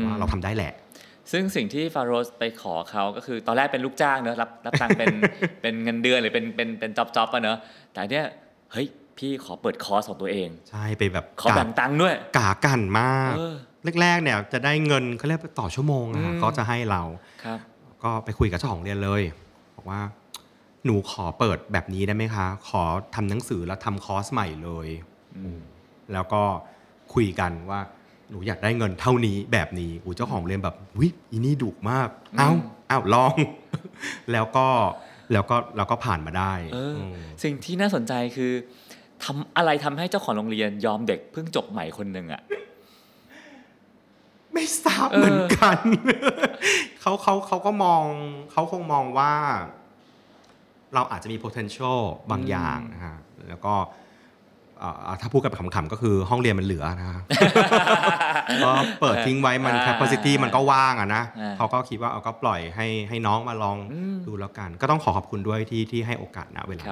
ว่าเราทำได้แหละซึ่งสิ่งที่ฟาโรห์ไปขอเขาก็คือตอนแรกเป็นลูกจ้างเนอะรับรับตังค์เป็นเป็นเงินเดือนหรือเป็นเป็นเป็นจ็อบๆอะเนอะแต่เนี้ยเฮ้ยพี่ขอเปิดคอร์สของตัวเองใช่ไปแบบขอแบ่งตังค์ด้วยกากันมาก แรกๆเนี่ยจะได้เงินเขาเรียกต่อชั่วโมงอ่ะเขาจะให้เราก็ไปคุยกับเจ้าของเรียนเลยบอกว่าหนูขอเปิดแบบนี้ได้ไหมคะขอทำหนังสือแล้วทำคอร์สใหม่เลยแล้วก็คุยกันว่าหนูอยากได้เงินเท่านี้แบบนี้อู๋เจ้าของเรียนแบบอุ๊ยอีนี่ดุมากเอ้าเอ้าลอง แล้วก็แล้วก็เราก็ผ่านมาได้สิ่งที่น่าสนใจคือทำอะไรทำให้เจ้าของโรงเรียนยอมเด็กเพิ่งจบใหม่คนหนึ่งอะไม่ทราบเหมือนกัน เขาเขาเขาก็มองเขาคงมองว่าเราอาจจะมี potential บางอย่างนะฮะแล้วก็ถ้าพูดกันขำๆก็คือห้องเรียนมันเหลือนะฮะก็เปิดทิ้งไว้มัน capacity มันก็ว่างอ่ะนะเขาก็คิดว่าเอาก็ปล่อยให้ให้น้องมาลองดูแล้วกันก็ต้องขอขอบคุณด้วยที่ที่ให้โอกาสนะเวลา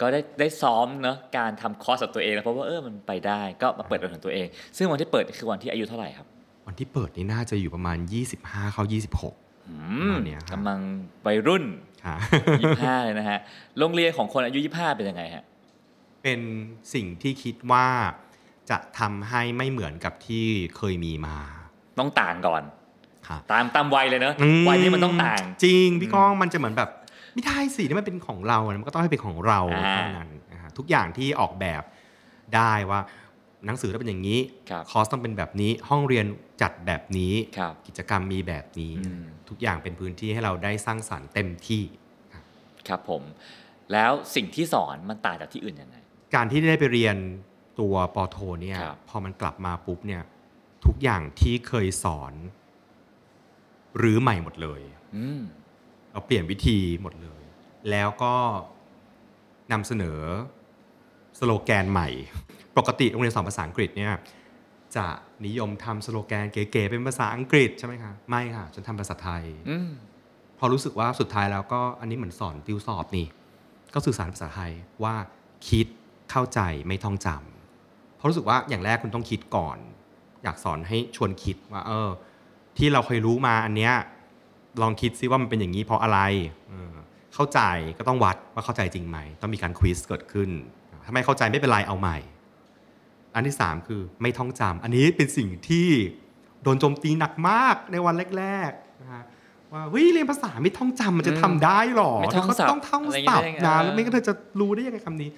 ก็ได้ได้ซ้อมเนาะการทำคอร์สกับตัวเองเพราะว่าเออมันไปได้ก็มาเปิดของตัวเองซึ่งวันที่เปิดคือวันที่อายุเท่าไหร่ครับวันที่เปิดนี่น่าจะอยู่ประมาณยี่สิบห้าเข้ายี่สิบหกอืมกำลังวัยรุ่นยี่สิบห้าเลยนะฮะโรงเรียนของคนอายุยี่สิบห้าเป็นยังไงฮะเป็นสิ่งที่คิดว่าจะทำให้ไม่เหมือนกับที่เคยมีมาต้องต่างก่อนตามตามวัยเลยเนอะวัยนี้มันต้องต่างจริงพี่ก้องมันจะเหมือนแบบไม่ได้สินี่มันเป็นของเรามันก็ต้องให้เป็นของเราเท่านั้นทุกอย่างที่ออกแบบได้ว่าหนังสือต้องเป็นอย่างนี้คอร์สต้องเป็นแบบนี้ห้องเรียนจัดแบบนี้กิจกรรมมีแบบนี้ทุกอย่างเป็นพื้นที่ให้เราได้สร้างสรรค์เต็มที่ครับผมแล้วสิ่งที่สอนมันต่างจากที่อื่นยังไงการที่ได้ไปเรียนตัวปโทเนี่ยพอมันกลับมาปุ๊บเนี่ยทุกอย่างที่เคยสอนรื้อใหม่หมดเลยเราเปลี่ยนวิธีหมดเลยแล้วก็นำเสนอสโลแกนใหม่ปกติโรงเรียนสอนภาษาอังกฤษเนี่ยจะนิยมทำสโลแกนเก๋ๆเป็นภาษาอังกฤษใช่ไหมคะไม่ค่ะฉันทำภาษาไทยพอรู้สึกว่าสุดท้ายแล้วก็อันนี้เหมือนสอนติวสอบนี่ก็สื่อสารภาษาไทยว่าคิดเข้าใจไม่ท่องจำเพราะรู้สึกว่าอย่างแรกคุณต้องคิดก่อนอยากสอนให้ชวนคิดว่าเออที่เราเคยรู้มาอันเนี้ยลองคิดซิว่ามันเป็นอย่างนี้เพราะอะไรเออเข้าใจก็ต้องวัดว่าเข้าใจจริงไหมต้องมีการควิซเกิดขึ้นถ้าไม่เข้าใจไม่เป็นไรเอาใหม่อันที่สามคือไม่ท่องจำอันนี้เป็นสิ่งที่โดนโจมตีหนักมากในวันแรกๆนะฮะว่าเฮ้ยเรียนภาษาไม่ท่องจำมันจะทำได้หรอไม่ต้องต้องท่องศัพท์นะแล้วไม่งั้นเธอจะรู้ได้ยังไงคำนี้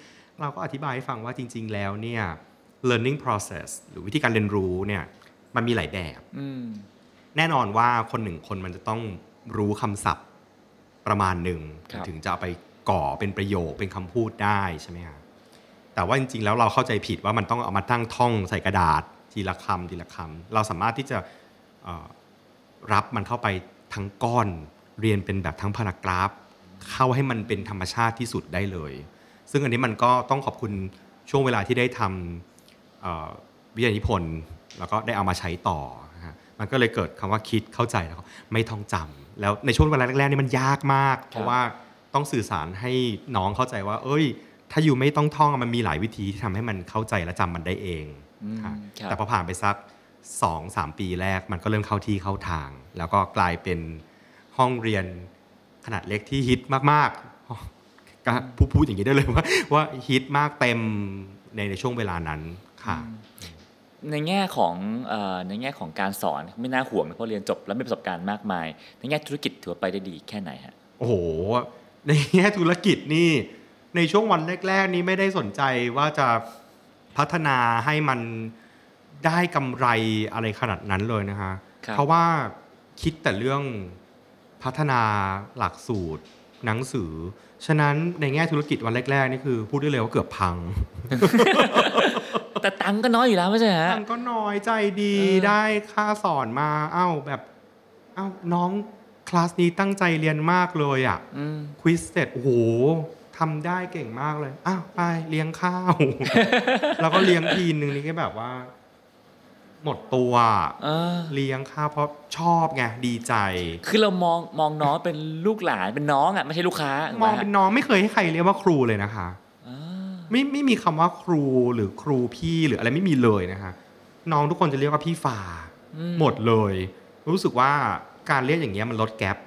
เราก็อธิบายให้ฟังว่าจริงๆแล้วเนี่ย learning process หรือวิธีการเรียนรู้เนี่ยมันมีหลายแบบแน่นอนว่าคนหนึ่งคนมันจะต้องรู้คำศัพท์ประมาณหนึ่งถึงจะเอาไปก่อเป็นประโยคเป็นคำพูดได้ใช่ไหมฮะแต่ว่าจริงๆแล้วเราเข้าใจผิดว่ามันต้องเอามาตั้งท่องใส่กระดาษทีละคำทีละคำเราสามารถที่จะรับมันเข้าไปทั้งก้อนเรียนเป็นแบบทั้งพารากราฟเข้าให้มันเป็นธรรมชาติที่สุดได้เลยซึ่งอันนี้มันก็ต้องขอบคุณช่วงเวลาที่ได้ทำวิทยานิพนธ์แล้วก็ได้เอามาใช้ต่อนะฮะมันก็เลยเกิดคำว่าคิดเข้าใจแล้วไม่ท่องจำแล้วในช่วงเวลาแรกๆนี่มันยากมากเพราะว่าต้องสื่อสารให้น้องเข้าใจว่าเอ้ยถ้าอยู่ไม่ต้องท่องมันมีหลายวิธีที่ทำให้มันเข้าใจและจำมันได้เองค่ะแต่พอผ่านไปสัก สองถึงสาม ปีแรกมันก็เริ่มเข้าที่เข้าทางแล้วก็กลายเป็นห้องเรียนขนาดเล็กที่ฮิตมากๆพูดพูดอย่างนี้ได้เลยว่าว่าฮิตมากเต็มในในช่วงเวลานั้นค่ะในแง่ของในแง่ของการสอนไม่น่าห่วงเพราะเรียนจบแล้วมีประสบการณ์มากมายในแง่ธุรกิจถือไปได้ดีแค่ไหนฮะโอ้โหในแง่ธุรกิจนี่ในช่วงวันแรกๆนี้ไม่ได้สนใจว่าจะพัฒนาให้มันได้กำไรอะไรขนาดนั้นเลยนะคะเพราะว่าคิดแต่เรื่องพัฒนาหลักสูตรหนังสือฉะนั้นในแง่ธุรกิจวันแรกๆนี่คือพูดได้เลยว่าเกือบพัง แต่ตังค์ก็น้อยอยู่แล้วไม่ใช่ฮะตังค์ก็น้อยใจดีได้ค่าสอนมาเอ้าแบบเอ้าน้องคลาสนี้ตั้งใจเรียนมากเลยอ่ะควิสเสร็จโอ้โหทำได้เก่งมากเลยอ้าวไปเลี้ยงข้าว แล้วก็เลี้ยงทีนึงนี่ก็แบบว่าหมดตัวเลี้ยงข้าวเพราะชอบไงดีใจคือเรามองมองน้องเป็นลูกหลานเป็นน้องอ่ะไม่ใช่ลูกค้ามองเป็นน้องไม่เคยให้ใครเรียกว่าครูเลยนะคะไม่ไม่มีคำว่าครูหรือครูพี่หรืออะไรไม่มีเลยนะคะน้องทุกคนจะเรียกว่าพี่ฝ่าหมดเลยรู้สึกว่าการเรียกอย่างเงี้ยมันลดแกป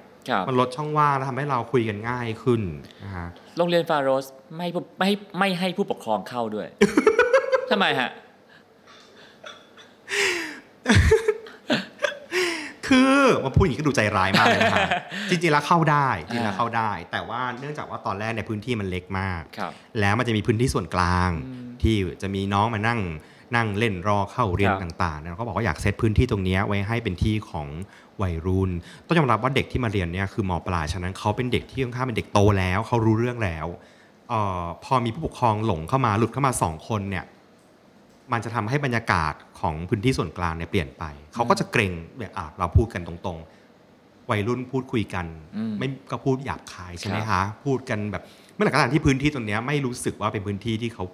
มันลดช่องว่างแล้วทำให้เราคุยกันง่ายขึ้นนะคะโรงเรียนฟาโรสไม่ไม่ไม่ให้ผู้ปกครองเข้าด้วยทำไมฮะ อมาพูดอย่างนี้ก็ดูใจร้ายมากเลยนะครับจริงๆแล้วเข้าได้จริงๆแล้วเข้าได้แต่ว่าเนื่องจากว่าตอนแรกในพื้นที่มันเล็กมากแล้วมันจะมีพื้นที่ส่วนกลางที่จะมีน้องมานั่งนั่งเล่นรอเข้าเรียนต่างๆแล้วก็บอกว่าอยากเซตพื้นที่ตรงนี้ไว้ให้เป็นที่ของวัยรุ่นต้องยอมรับว่าเด็กที่มาเรียนเนี่ยคือม.ปลายฉะนั้นเขาเป็นเด็กที่ค่อนข้างเป็นเด็กโตแล้วเขารู้เรื่องแล้วเอ่อพอมีผู้ปกครองหลงเข้ามาหลุดเข้ามาสองคนเนี่ยมันจะทำให้บรรยากาศของพื้นที่ส่วนกลางเนี่ยเปลี่ยนไปเขาก็จะเกรงแบบอ่ะเราพูดกันตรงๆวัยรุ่นพูดคุยกันไม่ก็พูดหยาบคายใช่ไหมคะพูดกันแบบเมื่อไหร่ก็ตามที่พื้นที่ตรงนี้ไม่รู้สึกว่าเป็นพื้นที่ที่เขา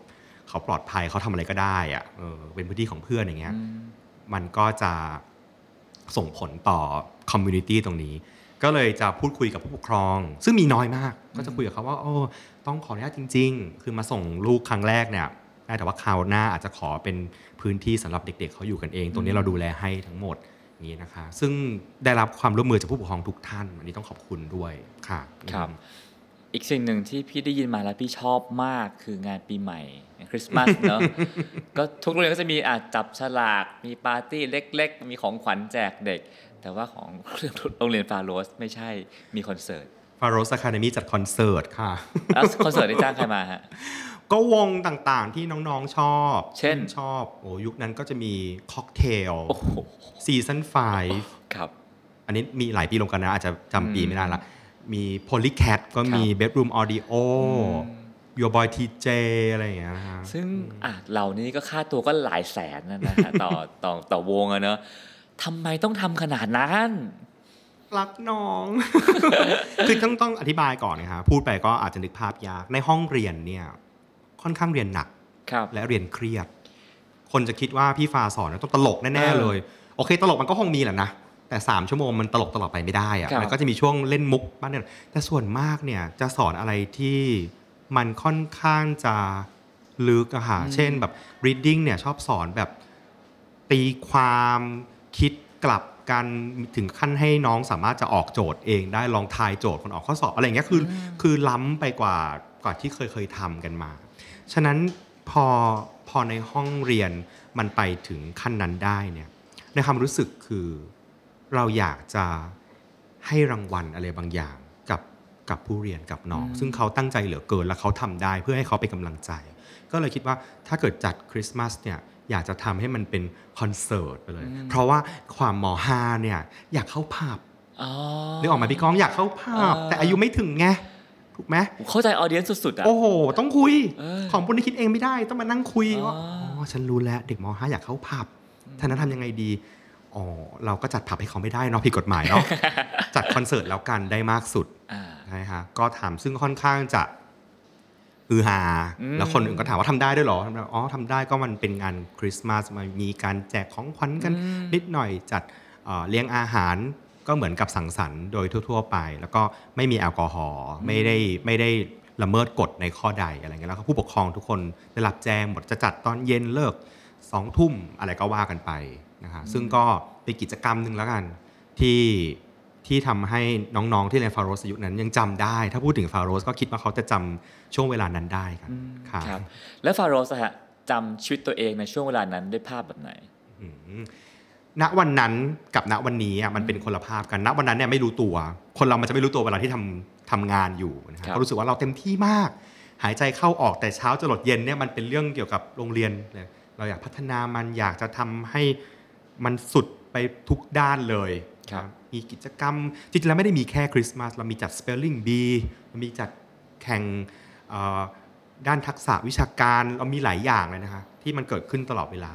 เขาปลอดภัยเขาทำอะไรก็ได้อ่ะ เออ เป็นพื้นที่ของเพื่อนอย่างเงี้ยมันก็จะส่งผลต่อคอมมูนิตี้ตรงนี้ก็เลยจะพูดคุยกับผู้ปกครองซึ่งมีน้อยมากก็จะคุยกับเขาว่าโอ้ต้องขออนุญาตจริงๆคือมาส่งลูกครั้งแรกเนี่ยแต่ว่าคราวหน้าอาจจะขอเป็นพื้นที่สำหรับเด็กๆ เขาอยู่กันเองตรงนี้เราดูแลให้ทั้งหมดนี้นะคะซึ่งได้รับความร่วมมือจากผู้ปกครองทุกท่านอันนี้ต้องขอบคุณด้วยค่ะครับอีกสิ่งหนึ่งที่พี่ได้ยินมาแล้วพี่ชอบมากคืองานปีใหม่คริสต์มาสเนอะก็ทุกโรงเรียนก็จะมีอาจจับฉลากมีปาร์ตี้เล็กๆมีของขวัญแจกเด็กแต่ว่าของโรงเรียนฟาโรสไม่ใช่มีคอนเสิร์ตฟาโรส Academy จัดคอนเสิร์ตค่ะแล้วคอนเสิร์ตได้จ้างใครมาฮะก็วงต่างๆที่น้องๆชอบเช่นชอบโอ้ยุคนั้นก็จะมีค็อกเทลซีซั่นไฟว์ครับอันนี้มีหลายปีลงกันนะอาจจะจำปีไม่ได้ละมีโพลีแคทก็มีเบดรูมออดิโอyour boy ที เจ อะไรอย่างเงี้ยนะฮะซึ่งอ่ะเหล่านี้ก็ค่าตัวก็หลายแสนนั่นนะฮะต่อต่อต่อวงอะเนอะทำไมต้องทำขนาดนั้นรักน้องคือต้องต้องอธิบายก่อนนะฮะพูดไปก็อาจจะนึกภาพยากในห้องเรียนเนี่ยค่อนข้างเรียนหนักและเรียนเครียดคนจะคิดว่าพี่ฟาสอนต้องตลกแน่ๆเลยโอเคตลกมันก็คงมีแหละนะแต่สามชั่วโมงมันตลกตลอดไปไม่ได้อะมันก็จะมีช่วงเล่นมุกบ้างเนี่ยแต่ส่วนมากเนี่ยจะสอนอะไรที่มันค่อนข้างจะลึกอะค่ะเช่นแบบ reading เนี่ยชอบสอนแบบตีความคิดกลับกันถึงขั้นให้น้องสามารถจะออกโจทย์เองได้ลองทายโจทย์คนออกข้อสอบอะไรอย่างเงี้ยคือคือล้ำไปกว่ากว่าที่เคยเคยทำกันมาฉะนั้นพอพอในห้องเรียนมันไปถึงขั้นนั้นได้เนี่ยในความรู้สึกคือเราอยากจะให้รางวัลอะไรบางอย่างกับผู้เรียนกับน้องซึ่งเขาตั้งใจเหลือเกินและเขาทำได้เพื่อให้เขาเป็นกำลังใจก็เลยคิดว่าถ้าเกิดจัดคริสต์มาสเนี่ยอยากจะทำให้มันเป็นคอนเสิร์ตไปเลยเพราะว่าความม.ห้า เนี่ยอยากเข้าผับนึกออกไหมพี่ก้องอยากเข้าผับแต่อายุไม่ถึงไงถูกไหมเข้าใจออเดียนสุดๆอ่ะโอ้โหต้องคุยของพวกนี้คิดเองไม่ได้ต้องมานั่งคุยว่าอ๋อฉันรู้แล้วเด็กม.ห้า อยากเข้าผับท่านนั้นทำยังไงดีอ๋อเราก็จัดผับให้เขาไม่ได้เนาะผิดกฎหมายเนาะจัดคอนเสิร์ตแล้วกันได้มากสุดใช่ฮะก็ถามซึ่งค่อนข้างจะอือฮาแล้วคนอื่นก็ถามว่าทำได้ด้วยหรออ๋อทำได้ก็มันเป็นงานคริสต์มาสมันมีการแจกของขวัญกันนิดหน่อยจัดเลี้ยงอาหารก็เหมือนกับสังสรรค์โดยทั่วๆไปแล้วก็ไม่มีแอลกอฮอล์ไม่ได้ไม่ได้ละเมิดกฎในข้อใดอะไรเงี้ยแล้วผู้ปกครองทุกคนได้รับแจ้งหมดจะจัดตอนเย็นเลิกสองทุ่มอะไรก็ว่ากันไปนะคะซึ่งก็เป็นกิจกรรมนึงแล้วกันที่ที่ทำให้น้องๆที่เรียนฟาโรสยุคนั้นยังจำได้ถ้าพูดถึงฟาโรสก็คิดว่าเขาจะจำช่วงเวลานั้นได้กันครับแล้วฟาโรสฮะจำชีวิตตัวเองในช่วงเวลานั้นด้วยภาพแบบไหนณวันนั้นกับณวันนี้มันเป็นคนละภาพกันณวันนั้นเนี่ยไม่รู้ตัวคนเรามันจะไม่รู้ตัวเวลาที่ทำทำงานอยู่นะครับก็รู้สึกว่าเราเต็มที่มากหายใจเข้าออกแต่เช้าจรดเย็นเนี่ยมันเป็นเรื่องเกี่ยวกับโรงเรียนเราอยากพัฒนามันอยากจะทำให้มันสุดไปทุกด้านเลยมีกิจกรรมจริงๆแล้วไม่ได้มีแค่คริสต์มาสเรามีจัด Spelling Bee มีจัดแข่งด้านทักษะวิชาการเรามีหลายอย่างเลยนะคะที่มันเกิดขึ้นตลอดเวลา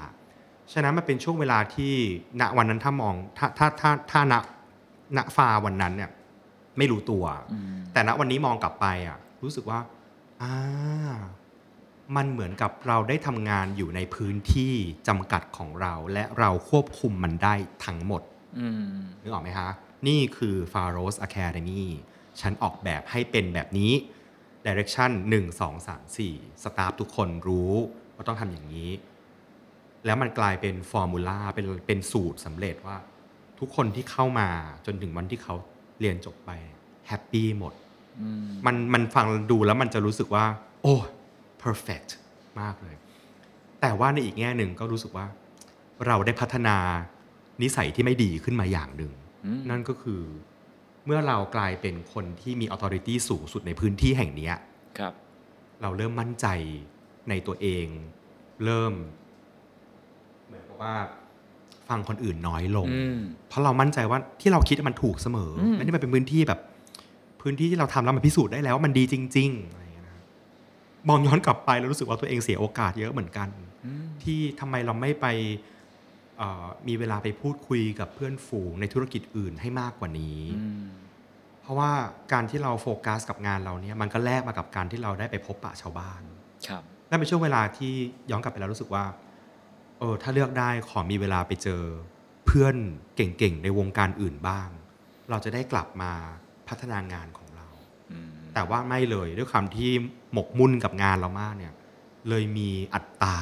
ฉะนั้นมันเป็นช่วงเวลาที่ณวันนั้นถ้ามองถ้าถ้าถ้าถ้าณณฟาวันนั้นเนี่ยไม่รู้ตัวแต่ณวันนี้มองกลับไปอ่ะรู้สึกว่าอ่ามันเหมือนกับเราได้ทำงานอยู่ในพื้นที่จำกัดของเราและเราควบคุมมันได้ทั้งหมดนึกออกไหมคะนี่คือ Farawah Academy ฉันออกแบบให้เป็นแบบนี้ Direction หนึ่ง สอง สาม สี่ สตาฟทุกคนรู้ว่าต้องทำอย่างนี้แล้วมันกลายเป็น formula เป็นเป็นสูตรสำเร็จว่าทุกคนที่เข้ามาจนถึงวันที่เขาเรียนจบไปแฮปปี้หมด ม, มันมันฟังดูแล้วมันจะรู้สึกว่าโอ้ perfect มากเลยแต่ว่าในอีกแง่หนึ่งก็รู้สึกว่าเราได้พัฒนานิสัยที่ไม่ดีขึ้นมาอย่างหนึ่ง นั่นก็คือเมื่อเรากลายเป็นคนที่มี authority สูงสุดในพื้นที่แห่งนี้เราเริ่มมั่นใจในตัวเองเริ่มเหมือนกับว่าฟังคนอื่นน้อยลงเพราะเรามั่นใจว่าที่เราคิดมันถูกเสมอและนี่มันเป็นพื้นที่แบบพื้นที่ที่เราทำแล้วมันพิสูจน์ได้แล้วว่ามันดีจริงๆอะไรอย่างเงี้ยนะมองย้อนกลับไปแล้วรู้สึกว่าตัวเองเสียโอกาสเยอะเหมือนกันที่ทำไมเราไม่ไปมีเวลาไปพูดคุยกับเพื่อนฝูงในธุรกิจอื่นให้มากกว่านี้เพราะว่าการที่เราโฟกัสกับงานเราเนี่ยมันก็แลกมากับการที่เราได้ไปพบปะชาวบ้านนั่นเป็นช่วงเวลาที่ย้อนกลับไปแล้วรู้สึกว่าเออถ้าเลือกได้ขอมีเวลาไปเจอเพื่อนเก่งๆในวงการอื่นบ้างเราจะได้กลับมาพัฒนางานของเราแต่ว่าไม่เลยด้วยคำที่หมกมุ่นกับงานเรามากเนี่ยเลยมีอัตตา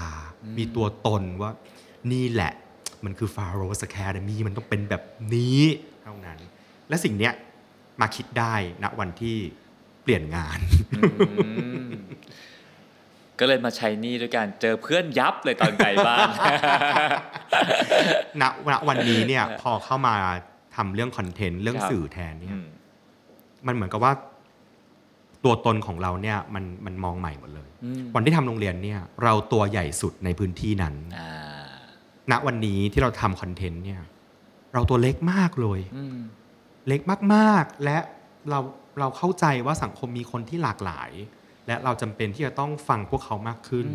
มีตัวตนว่านี่แหละมันคือ Farawah Academy มันต้องเป็นแบบนี้เท่านั้นและสิ่งเนี้ยมาคิดได้ณวันที่เปลี่ยนงานก็เลยมาใช้นี่ด้วยการเจอเพื่อนยับเลยตอนไกลบ้านณ วันนี้เนี่ยพอเข้ามาทำเรื่องคอนเทนต์เรื่องสื่อแทนเนี่ยมันเหมือนกับว่าตัวตนของเราเนี่ยมันมันมองใหม่หมดเลยวันที่ทำโรงเรียนเนี่ยเราตัวใหญ่สุดในพื้นที่นั้นณวันนี้ที่เราทำคอนเทนต์เนี่ยเราตัวเล็กมากเลยเล็กมากๆและเราเราเข้าใจว่าสังคมมีคนที่หลากหลายและเราจำเป็นที่จะต้องฟังพวกเขามากขึ้น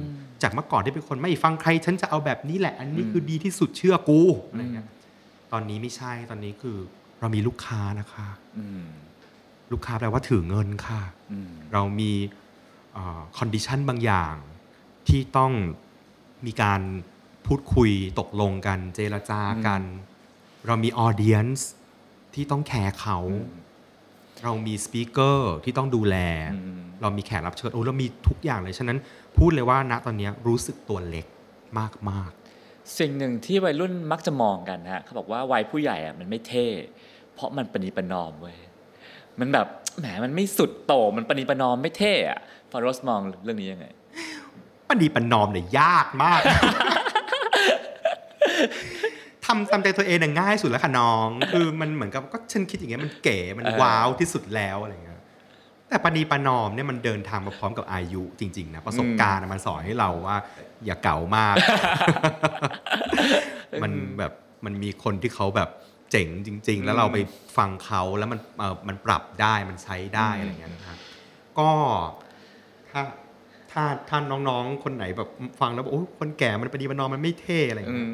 จากเมื่อก่อนที่เป็นคนไม่ฟังใครฉันจะเอาแบบนี้แหละอันนี้คือดีที่สุดเชื่อกูอะไรเงี้ยตอนนี้ไม่ใช่ตอนนี้คือเรามีลูกค้านะคะลูกค้าแปลว่าถือเงินค่ะเรามีคอนดิชันบางอย่างที่ต้องมีการพูดคุยตกลงกันเจรจากันเรามีออเดียนซ์ที่ต้องแคร์เขาเรามีสปีกเกอร์ที่ต้องดูแลเรามีแขกรับเชิญโอ้เรามีทุกอย่างเลยฉะนั้นพูดเลยว่าณตอนนี้รู้สึกตัวเล็กมากๆสิ่งหนึ่งที่วัยรุ่นมักจะมองกันฮะเขาบอกว่าวัยผู้ใหญ่อ่ะมันไม่เท่เพราะมันประนีประนอมเว้ยมันแบบแหมมันไม่สุดโต่งมันประนีประนอมไม่เท่อะฟาโรสมองเรื่องนี้ยังไงประนีประนอมเนี่ยยากมากทำตามใจตัวเองง่ายสุดแล้วค่ะน้องคือมันเหมือนกับก็ฉันคิดอย่างเงี้ยมันเก๋มันว้าวที่สุดแล้วอะไรเงี้ยแต่ปณีปนอมเนี่ยมันเดินทางมาพร้อมกับอายุจริงๆนะประสบการณ์มันสอนให้เราว่าอย่าเก๋ามาก มันแบบมันมีคนที่เขาแบบเจ๋งจริงๆแล้วเราไปฟังเขาแล้วมันเออมันปรับได้มันใช้ได้อะไรเงี้ยนะครับก็ถ้าถ้าท่านน้องๆคนไหนแบบฟังแล้วโอ้คนแก่มันปณีปนอมมันไม่เท่อะไรเงี้ย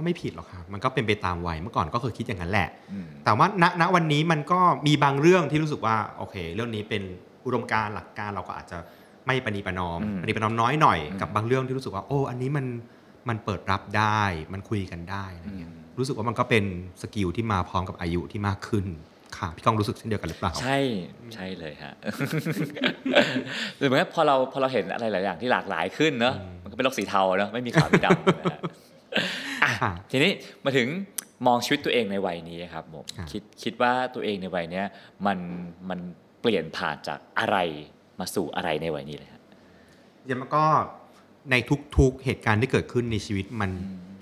ก็ไม่ผิดหรอกค่ะมันก็เป็นไปตามวัยเมื่อก่อนก็เคยคิดอย่างนั้นแหละแต่ว่าณณวันนี้มันก็มีบางเรื่องที่รู้สึกว่าโอเคเรื่องนี้เป็นอุดมการณ์หลักการเราก็อาจจะไม่ประนีประนอมประนีประนอมน้อยหน่อยกับบางเรื่องที่รู้สึกว่าโอ้อันนี้มันมันเปิดรับได้มันคุยกันได้อะไรเงี้ยรู้สึกว่ามันก็เป็นสกิลที่มาพร้อมกับอายุที่มากขึ้นค่ะพี่ก้องรู้สึกเช่นเดียวกันหรือเปล่าใช่ใช่เลยฮะหรือแม้พอเราพอเราเห็นอะไรหลายอย่างที่หลากหลายขึ้นเนอะมันก็เป็นโลกสีเทาเนอะไม่มีขาวมีดำทีนี้มาถึงมองชีวิตตัวเองในวัยนี้ครับผมคิดคิดว่าตัวเองในวัยนี้มันมันเปลี่ยนผ่านจากอะไรมาสู่อะไรในวัยนี้เลยครับยังมันก็ในทุกๆเหตุการณ์ที่เกิดขึ้นในชีวิตมัน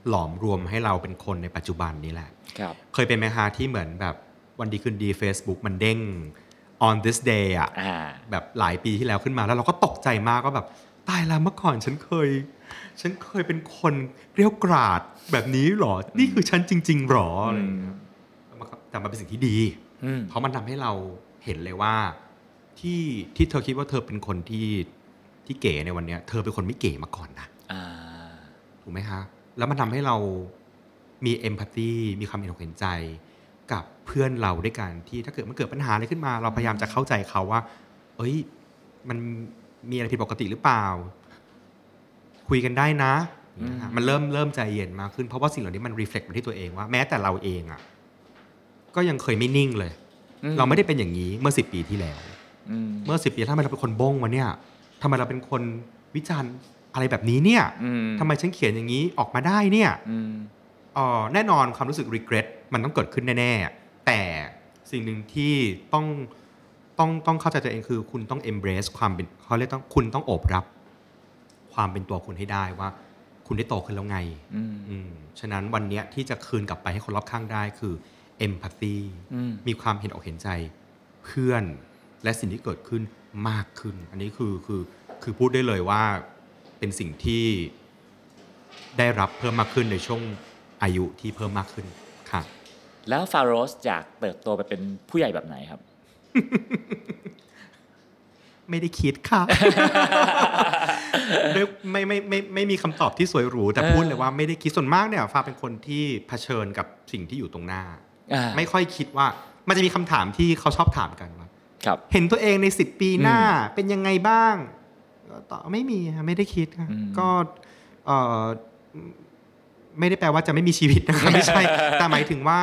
หลอมรวมให้เราเป็นคนในปัจจุบันนี้แหละเคยเป็นไหมคะที่เหมือนแบบวันดีคืนดี Facebook มันเด้ง on this day อ่ะแบบหลายปีที่แล้วขึ้นมาแล้วเราก็ตกใจมากก็แบบตายแล้วเมื่อก่อนฉันเคยฉันเคยเป็นคนเกรี้ยวกราดแบบนี้หรอนี่คือฉันจริงๆหรออะไรอย่างเงี้ยแต่มันเป็นสิ่งที่ดีเพราะมันทำให้เราเห็นเลยว่าที่ที่เธอคิดว่าเธอเป็นคนที่ที่เก๋ในวันนี้เธอเป็นคนไม่เก๋มาก่อนนะถูกไหมคะแล้วมันทำให้เรามีเอมพัตตีมีความเห็นอกเห็นใจกับเพื่อนเราด้วยกันที่ถ้าเกิดมันเกิดปัญหาอะไรขึ้นมาเราพยายามจะเข้าใจเขาว่าเอ้ยมันมีอะไรผิดปกติหรือเปล่าคุยกันได้นะมันเริ่มเริ่มใจเย็นมากขึ้นเพราะว่าสิ่งเหล่านี้มันรีเฟล็กต์มาที่ตัวเองว่าแม้แต่เราเองอ่ะก็ยังเคยไม่นิ่งเลยเราไม่ได้เป็นอย่างนี้เมื่อสิบปีที่แล้วเมื่อสิบปีถ้าเราเป็นคนบ้งวะเนี่ยทำไมเราเป็นคนวิจารณ์อะไรแบบนี้เนี่ยทำไมฉันเขียนอย่างนี้ออกมาได้เนี่ยอ๋อแน่นอนความรู้สึก regret มันต้องเกิดขึ้นแน่ๆแต่สิ่งหนึ่งที่ต้องต้องต้องเข้าใจตัวเองคือคุณต้อง embrace ความเป็นเขาเรียกต้องคุณต้องโอบรับความเป็นตัวคุณให้ได้ว่า คุณได้โตขึ้นแล้วไงฉะนั้นวันนี้ที่จะคืนกลับไปให้คนรอบข้างได้คือ empathy มีความเห็นอกเห็นใจเพื่อนและสิ่งที่เกิดขึ้นมากขึ้นอันนี้คือคือคือพูดได้เลยว่าเป็นสิ่งที่ได้รับเพิ่มมากขึ้นในช่วงอายุที่เพิ่มมากขึ้นค่ะแล้วฟาโรสอยากเติบโตไปเป็นผู้ใหญ่แบบไหนครับ ไม่ได้คิดค่ะ ไม่ไม่ไม่ไม่มีคำตอบที่สวยหรูแต่พูดเลยว่าไม่ได้คิดส่วนมากเนี่ยฟาเป็นคนที่เผชิญกับสิ่งที่อยู่ตรงหน้าไม่ค่อยคิดว่ามันจะมีคำถามที่เขาชอบถามกันว่าเห็นตัวเองในสิบปีหน้าเป็นยังไงบ้างตอบไม่มีไม่ได้คิดค่ะก็ไม่ได้แปลว่าจะไม่มีชีวิตนะคะไม่ใช่แต่หมายถึงว่า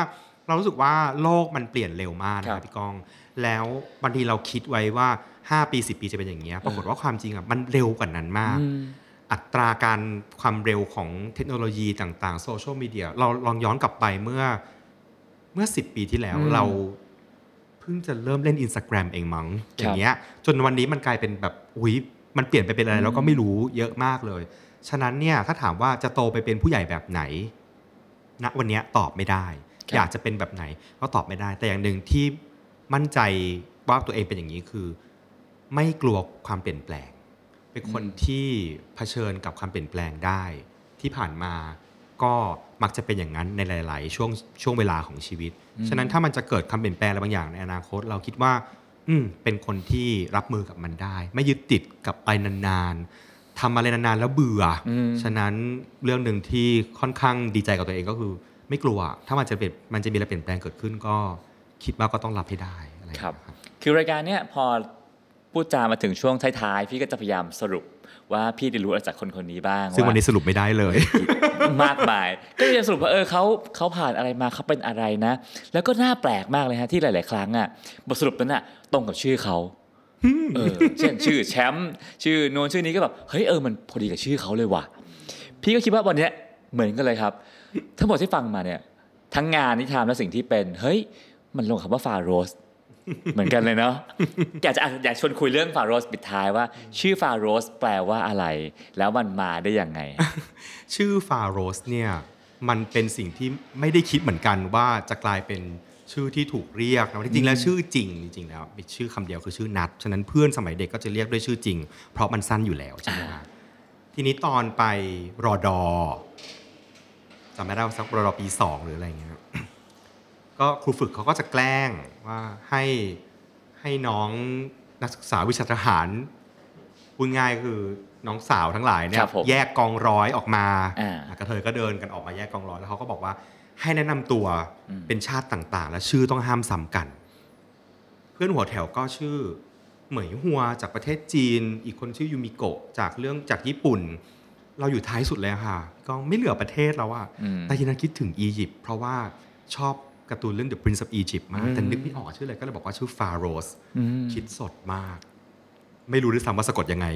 เรารู้สึกว่าโลกมันเปลี่ยนเร็วมากนะครับพี่ก้องแล้วบางทีเราคิดไว้ว่าห้าปีสิบปีจะเป็นอย่างเงี้ยปรากฏว่าความจริงอ่ะมันเร็วกว่านั้นมากอัตราการความเร็วของเทคโนโลยีต่างๆโซเชียลมีเดียเราลองย้อนกลับไปเมื่อเมื่อสิบปีที่แล้วเราเพิ่งจะเริ่มเล่น Instagram เองมั้งอย่างเงี้ยจนวันนี้มันกลายเป็นแบบอุ๊ยมันเปลี่ยนไปเป็นอะไรเราก็ไม่รู้เยอะมากเลยฉะนั้นเนี่ยถ้าถามว่าจะโตไปเป็นผู้ใหญ่แบบไหนณวันนี้ตอบไม่ได้อยากจะเป็นแบบไหนก็ตอบไม่ได้แต่อย่างนึงที่มั่นใจว่าตัวเองเป็นอย่างนี้คือไม่กลัวความเปลี่ยนแปลงเป็นคนที่เผชิญกับความเปลี่ยนแปลงได้ที่ผ่านมาก็มักจะเป็นอย่างนั้นในหลายๆช่วงช่วงเวลาของชีวิตฉะนั้นถ้ามันจะเกิดความเปลี่ยนแปลงอะไรบางอย่างในอนาคตเราคิดว่าอืมเป็นคนที่รับมือกับมันได้ไม่ยึดติดกับไปนานๆทำอะไรนานๆแล้วเบื่อฉะนั้นเรื่องนึงที่ค่อนข้างดีใจกับตัวเองก็คือไม่กลัวถ้ามันจะเป็นมันจะมีอะไรเปลี่ยนแปลงเกิดขึ้นก็คิดว่าก็ต้องรับให้ได้อะไรครับคือรายการเนี้ยพอพูดจามาถึงช่วงท้ายๆพี่ก็จะพยายามสรุปว่าพี่ได้รู้อะไรจากคนคนนี้บ้างซึ่งวันนี้สรุปไม่ได้เลยมากมายก็จะสรุปว่าเออเขาเขาผ่านอะไรมาเขาเป็นอะไรนะแล้วก็น่าแปลกมากเลยฮะที่หลายๆครั้งอ่ะบทสรุปนั้นอ่ะตรงกับชื่อเขาเออเช่นชื่อแชมป์ชื่อโน้นชื่อนี้ก็แบบเฮ้ยเออมันพอดีกับชื่อเขาเลยว่ะพี่ก็คิดว่าวันนี้เหมือนกันเลยครับทั้งหมดที่ฟังมาเนี่ยทั้งงานนิทานและสิ่งที่เป็นเฮ้ยมันลงคำว่าฟาโรสเหมือนกันเลยเนาะอยากจะอยากชวนคุยเรื่องฟาโรสปิดท้ายว่าชื่อฟาโรสแปลว่าอะไรแล้วมันมาได้ยังไงชื่อฟาโรสเนี่ยมันเป็นสิ่งที่ไม่ได้คิดเหมือนกันว่าจะกลายเป็นชื่อที่ถูกเรียกนะจริงๆแล้วชื่อจริงจริงๆแล้วเป็นชื่อคำเดียวคือชื่อนัทฉะนั้นเพื่อนสมัยเด็กก็จะเรียกด้วยชื่อจริงเพราะมันสั้นอยู่แล้วใช่ไหมครับทีนี้ตอนไปรอดอจำไม่ได้ว่าสักรอดอปีสองหรืออะไรอย่างเงี้ยก็ครูฝึกเขาก็จะแกล้งว่าให้ให้น้องนักศึกษาวิชาทหารพูดง่ายคือน้องสาวทั้งหลายเนี่ยแยกกองร้อยออกมากระเทยก็เดินกันออกมาแยกกองร้อยแล้วเขาก็บอกว่าให้แนะนำตัวเป็นชาติต่างๆและชื่อต้องห้ามซ้ำกันเพื่อนหัวแถวก็ชื่อเหมยหัวจากประเทศจีนอีกคนชื่อยูมิโกะจากเรื่องจากญี่ปุ่นเราอยู่ท้ายสุดเลยค่ะก็ไม่เหลือประเทศแล้วอะแต่ทีนั้นคิดถึงอียิปต์เพราะว่าชอบการ์ตูนเรื่อง The Prince of Egypt มากแต่นึกไม่ออกชื่ออะไรก็เลยบอกว่าชื่อ Farawah คิดสดมากไม่รู้ด้วยซ้ำว่าสะกดยังไง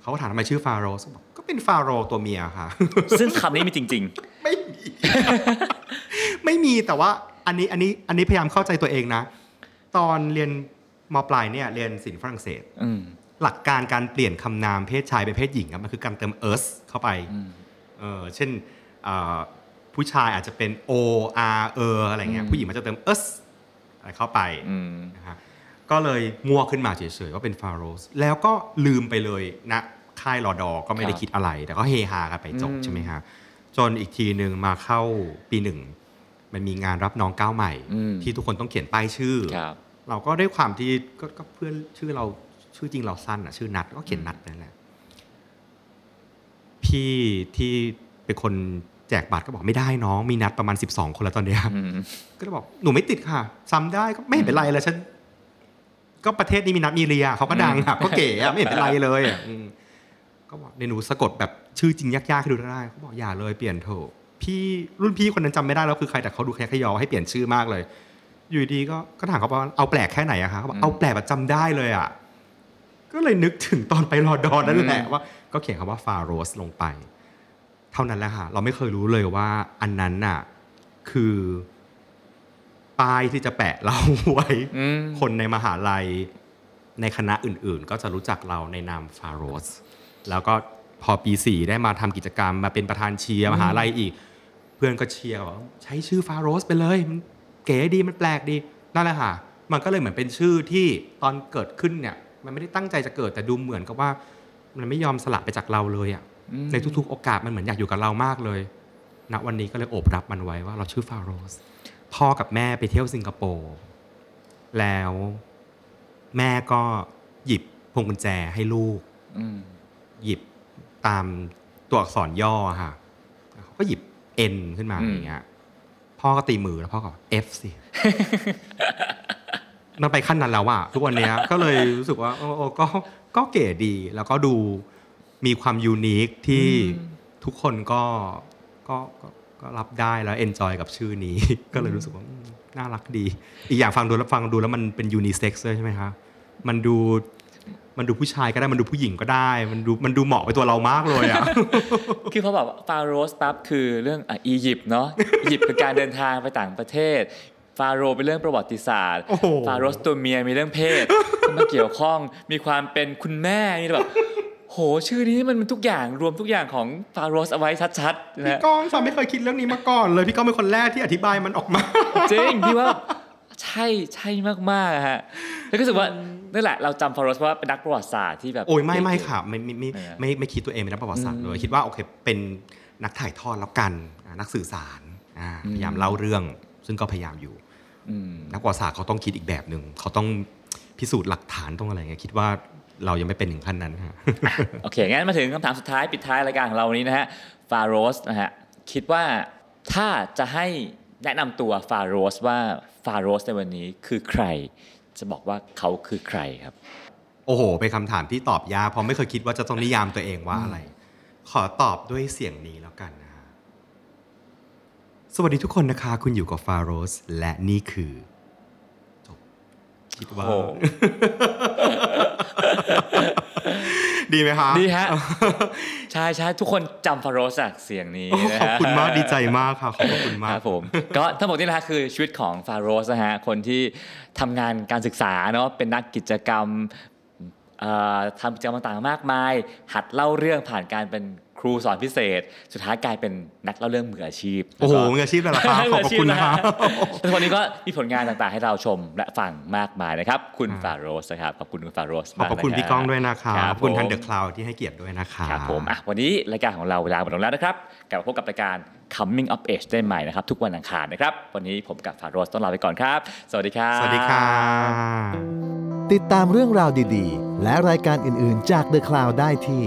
เขาถามทำไมชื่อ Farawah บอกก็เป็น Farawah ตัวเมียค่ะซึ่งคำนี้มีจริงๆไม่มีไม่มีแต่ว่าอันนี้อันนี้อันนี้พยายามเข้าใจตัวเองนะตอนเรียนม.ปลายเนี่ยเรียนศิลป์ฝรั่งเศสหลักการการเปลี่ยนคำนามเพศชายเป็นเพศหญิงครับมันคือการเติม ers เข้าไปเออเช่นผู้ชายอาจจะเป็น o r e อะไรเงี้ยผู้หญิงมันจะเติม ers อะไรเข้าไปนะฮะก็เลยมัวขึ้นมาเฉยๆว่าเป็นฟาโรสแล้วก็ลืมไปเลยนะค่ายรอดอก็ไม่ได้คิดอะไรแต่ก็เฮฮากันไปจบใช่ไหมฮะจนอีกทีนึงมาเข้าปีหนึ่งมันมีงานรับน้องก้าวใหม่ที่ทุกคนต้องเขียนป้ายชื่อเราก็ด้วยความที่ก็เพื่อนชื่อเราชื่อจริงเราสั้นอ่ะชื่อนัทก็เขียนนัทนั่นแหละพี่ที่เป็นคนแจกบัตรก็บอกไม่ได้น้องมีนัดประมาณสิบสองคนแล้วตอนนี้ก็เลยบอกหนูไม่ติดค่ะซ้ำได้ก็ไม่เป็นไรเลยฉันก็ประเทศนี้มีนัดมีเรียเขาก็ดังอ่ะก็เก๋อ่ะไม่เป็นไรเลยก็บอกในหนูสะกดแบบชื่อจริงยากๆให้ดูได้เขาบอกอย่าเลยเปลี่ยนเถอะพี่รุ่นพี่คนนั้นจำไม่ได้แล้วคือใครแต่เขาดูแค่ขยอให้เปลี่ยนชื่อมากเลยอยู่ดีก็ก็ถามเขาว่าเอาแปลกแค่ไหนอะคะเขาบอกเอาแปลกแบบจำได้เลยอะก็เลยนึกถึงตอนไปรอดอนั่นแหละว่าก็เขียนคำว่าฟาโรสลงไปเท่านั้นแหละค่ะเราไม่เคยรู้เลยว่าอันนั้นน่ะคือป้ายที่จะแปะเราไว้คนในมหาลัยในคณะอื่นๆก็จะรู้จักเราในนามฟาโรสแล้วก็ พอปีสี่ได้มาทำกิจกรรมมาเป็นประธานเชียร์มหาลัยอีกเพื่อนก็เชียร์ว่าใช้ชื่อฟาโรสไปเลยมันเก๋ดีมันแปลกดีนั่นแหละค่ะมันก็เลยเหมือนเป็นชื่อที่ตอนเกิดขึ้นเนี่ยมันไม่ได้ตั้งใจจะเกิดแต่ดูเหมือนกับว่ามันไม่ยอมสละไปจากเราเลยอ่ะในทุกๆโอกาสมันเหมือนอยากอยู่กับเรามากเลยณวันนี้ก็เลยโอบรับมันไว้ว่าเราชื่อฟาโรสพ่อกับแม่ไปเที่ยวสิงคโปร์แล้วแม่ก็หยิบพวงกุญแจให้ลูกหยิบตามตัวอักษรย่อค่ะเขาก็หยิบ N ขึ้นมาอย่างเงี้ยพ่อก็ตีมือแล้วพ่อก็ F สิ มันไปขั้นนั้นแล้วอะทุกวันนี้ก็เลยรู้สึกว่าโอ้ก็ก็เก๋ดีแล้วก็ดูมีความยูนิคที่ทุกคนก็ก็ก็รับได้แล้วเอนจอยกับชื่อนี้ก็เลยรู้สึกว่าน่ารักดีอีกอย่างฟังดูแล้วฟังดูแล้วมันเป็นยูนิเซ็กซ์ใช่ไหมคะมันดูมันดูผู้ชายก็ได้มันดูผู้หญิงก็ได้มันดูมันดูเหมาะไปตัวเรามากเลยอ่ะคือเขาบอกฟาโรสปั๊บคือเรื่องอ่ะอียิปต์เนาะอียิปต์เป็นการเดินทางไปต่างประเทศฟาโรเป็นเรื่องประวัติศาสตร์ฟาโรสตัวเมียมีเรื่องเพศมันเกี่ยวข้องมีความเป็นคุณแม่นี่แบบโหชื่อนี้มันเป็นทุกอย่างรวมทุกอย่างของฟาโรสเอาไว้ชัดๆนะพี่ก้องฉันไม่เคยคิดเรื่องนี้มาก่อนเลยพี่ก้องเป็นคนแรกที่อธิบายมันออกมาจริงพี่ว่าใช่ใช่มากๆฮะแล้วก็รู้สึกว่านั่นแหละเราจำฟาโรสว่าเป็นนักประวัติศาสตร์ที่แบบโอ้ยไม่ไม่ค่ะไม่ไม่ไม่ไม่คิดตัวเองเป็นนักประวัติศาสตร์เลยคิดว่าโอเคเป็นนักถ่ายทอดแล้วกันนักสื่อสารพยายามเล่าเรื่องซึ่งก็พยายามอยู่นักประวัติศาสตร์เขาต้องคิดอีกแบบนึงเขาต้องพิสูจน์หลักฐานต้องอะไรเงี้ยคิดว่าเรายังไม่เป็นถึงขั้นนั้นฮะโอเคงั้นมาถึงคำถามสุดท้ายปิดท้ายรายการของเราวันนี้นะฮะฟาโรสนะฮะคิดว่าถ้าจะให้แนะนำตัวฟาโรสว่าฟาโรสในวันนี้คือใครจะบอกว่าเขาคือใครครับโอ้โหเป็นคำถามที่ตอบยากเพราะไม่เคยคิดว่าจะต้องนิยามตัวเองว่าอะไรขอตอบด้วยเสียงนี้แล้วกันนะฮะสวัสดีทุกคนนะคะคุณอยู่กับฟาโรสและนี่คือจบคิดว่า ดีไหมคะดีฮะใช่ใช่ทุกคนจำฟาโรสจากเสียงนี้นะขอบคุณมากดีใจมากค่ะขอบคุณมากครับผมก็ทั้งหมดนี้นะฮะคือชีวิตของฟาโรสนะฮะคนที่ทำงานการศึกษาเนาะเป็นนักกิจกรรมทำกิจกรรมต่างๆมากมายหัดเล่าเรื่องผ่านการเป็นครูสอนพิเศษสุดท้ายกลายเป็นนักเล่าเรื่องมืออาชีพโอ้โหมืออาชีพเลยล่ะครับขอบคุณนะครับทุกวันนี้ก็มีผลงานต่างๆให้เราชมและฟังมากมายนะครับคุณฟาโรสนะครับขอบคุณคุณฟาโรสขอบคุณพี่ก้องด้วยนะครับขอบคุณทันเดอร์คลาวด์ที่ให้เกียรติด้วยนะครับครับผมอ่ะวันนี้รายการของเราเวลาหมดลงแล้วนะครับกลับมาพบกับรายการ Coming of Age ได้ใหม่นะครับทุกวันอังคารนะครับวันนี้ผมกับฟาโรสต้องลาไปก่อนครับสวัสดีครับสวัสดีครับติดตามเรื่องราวดีๆและรายการอื่นๆจาก The Cloud ได้ที่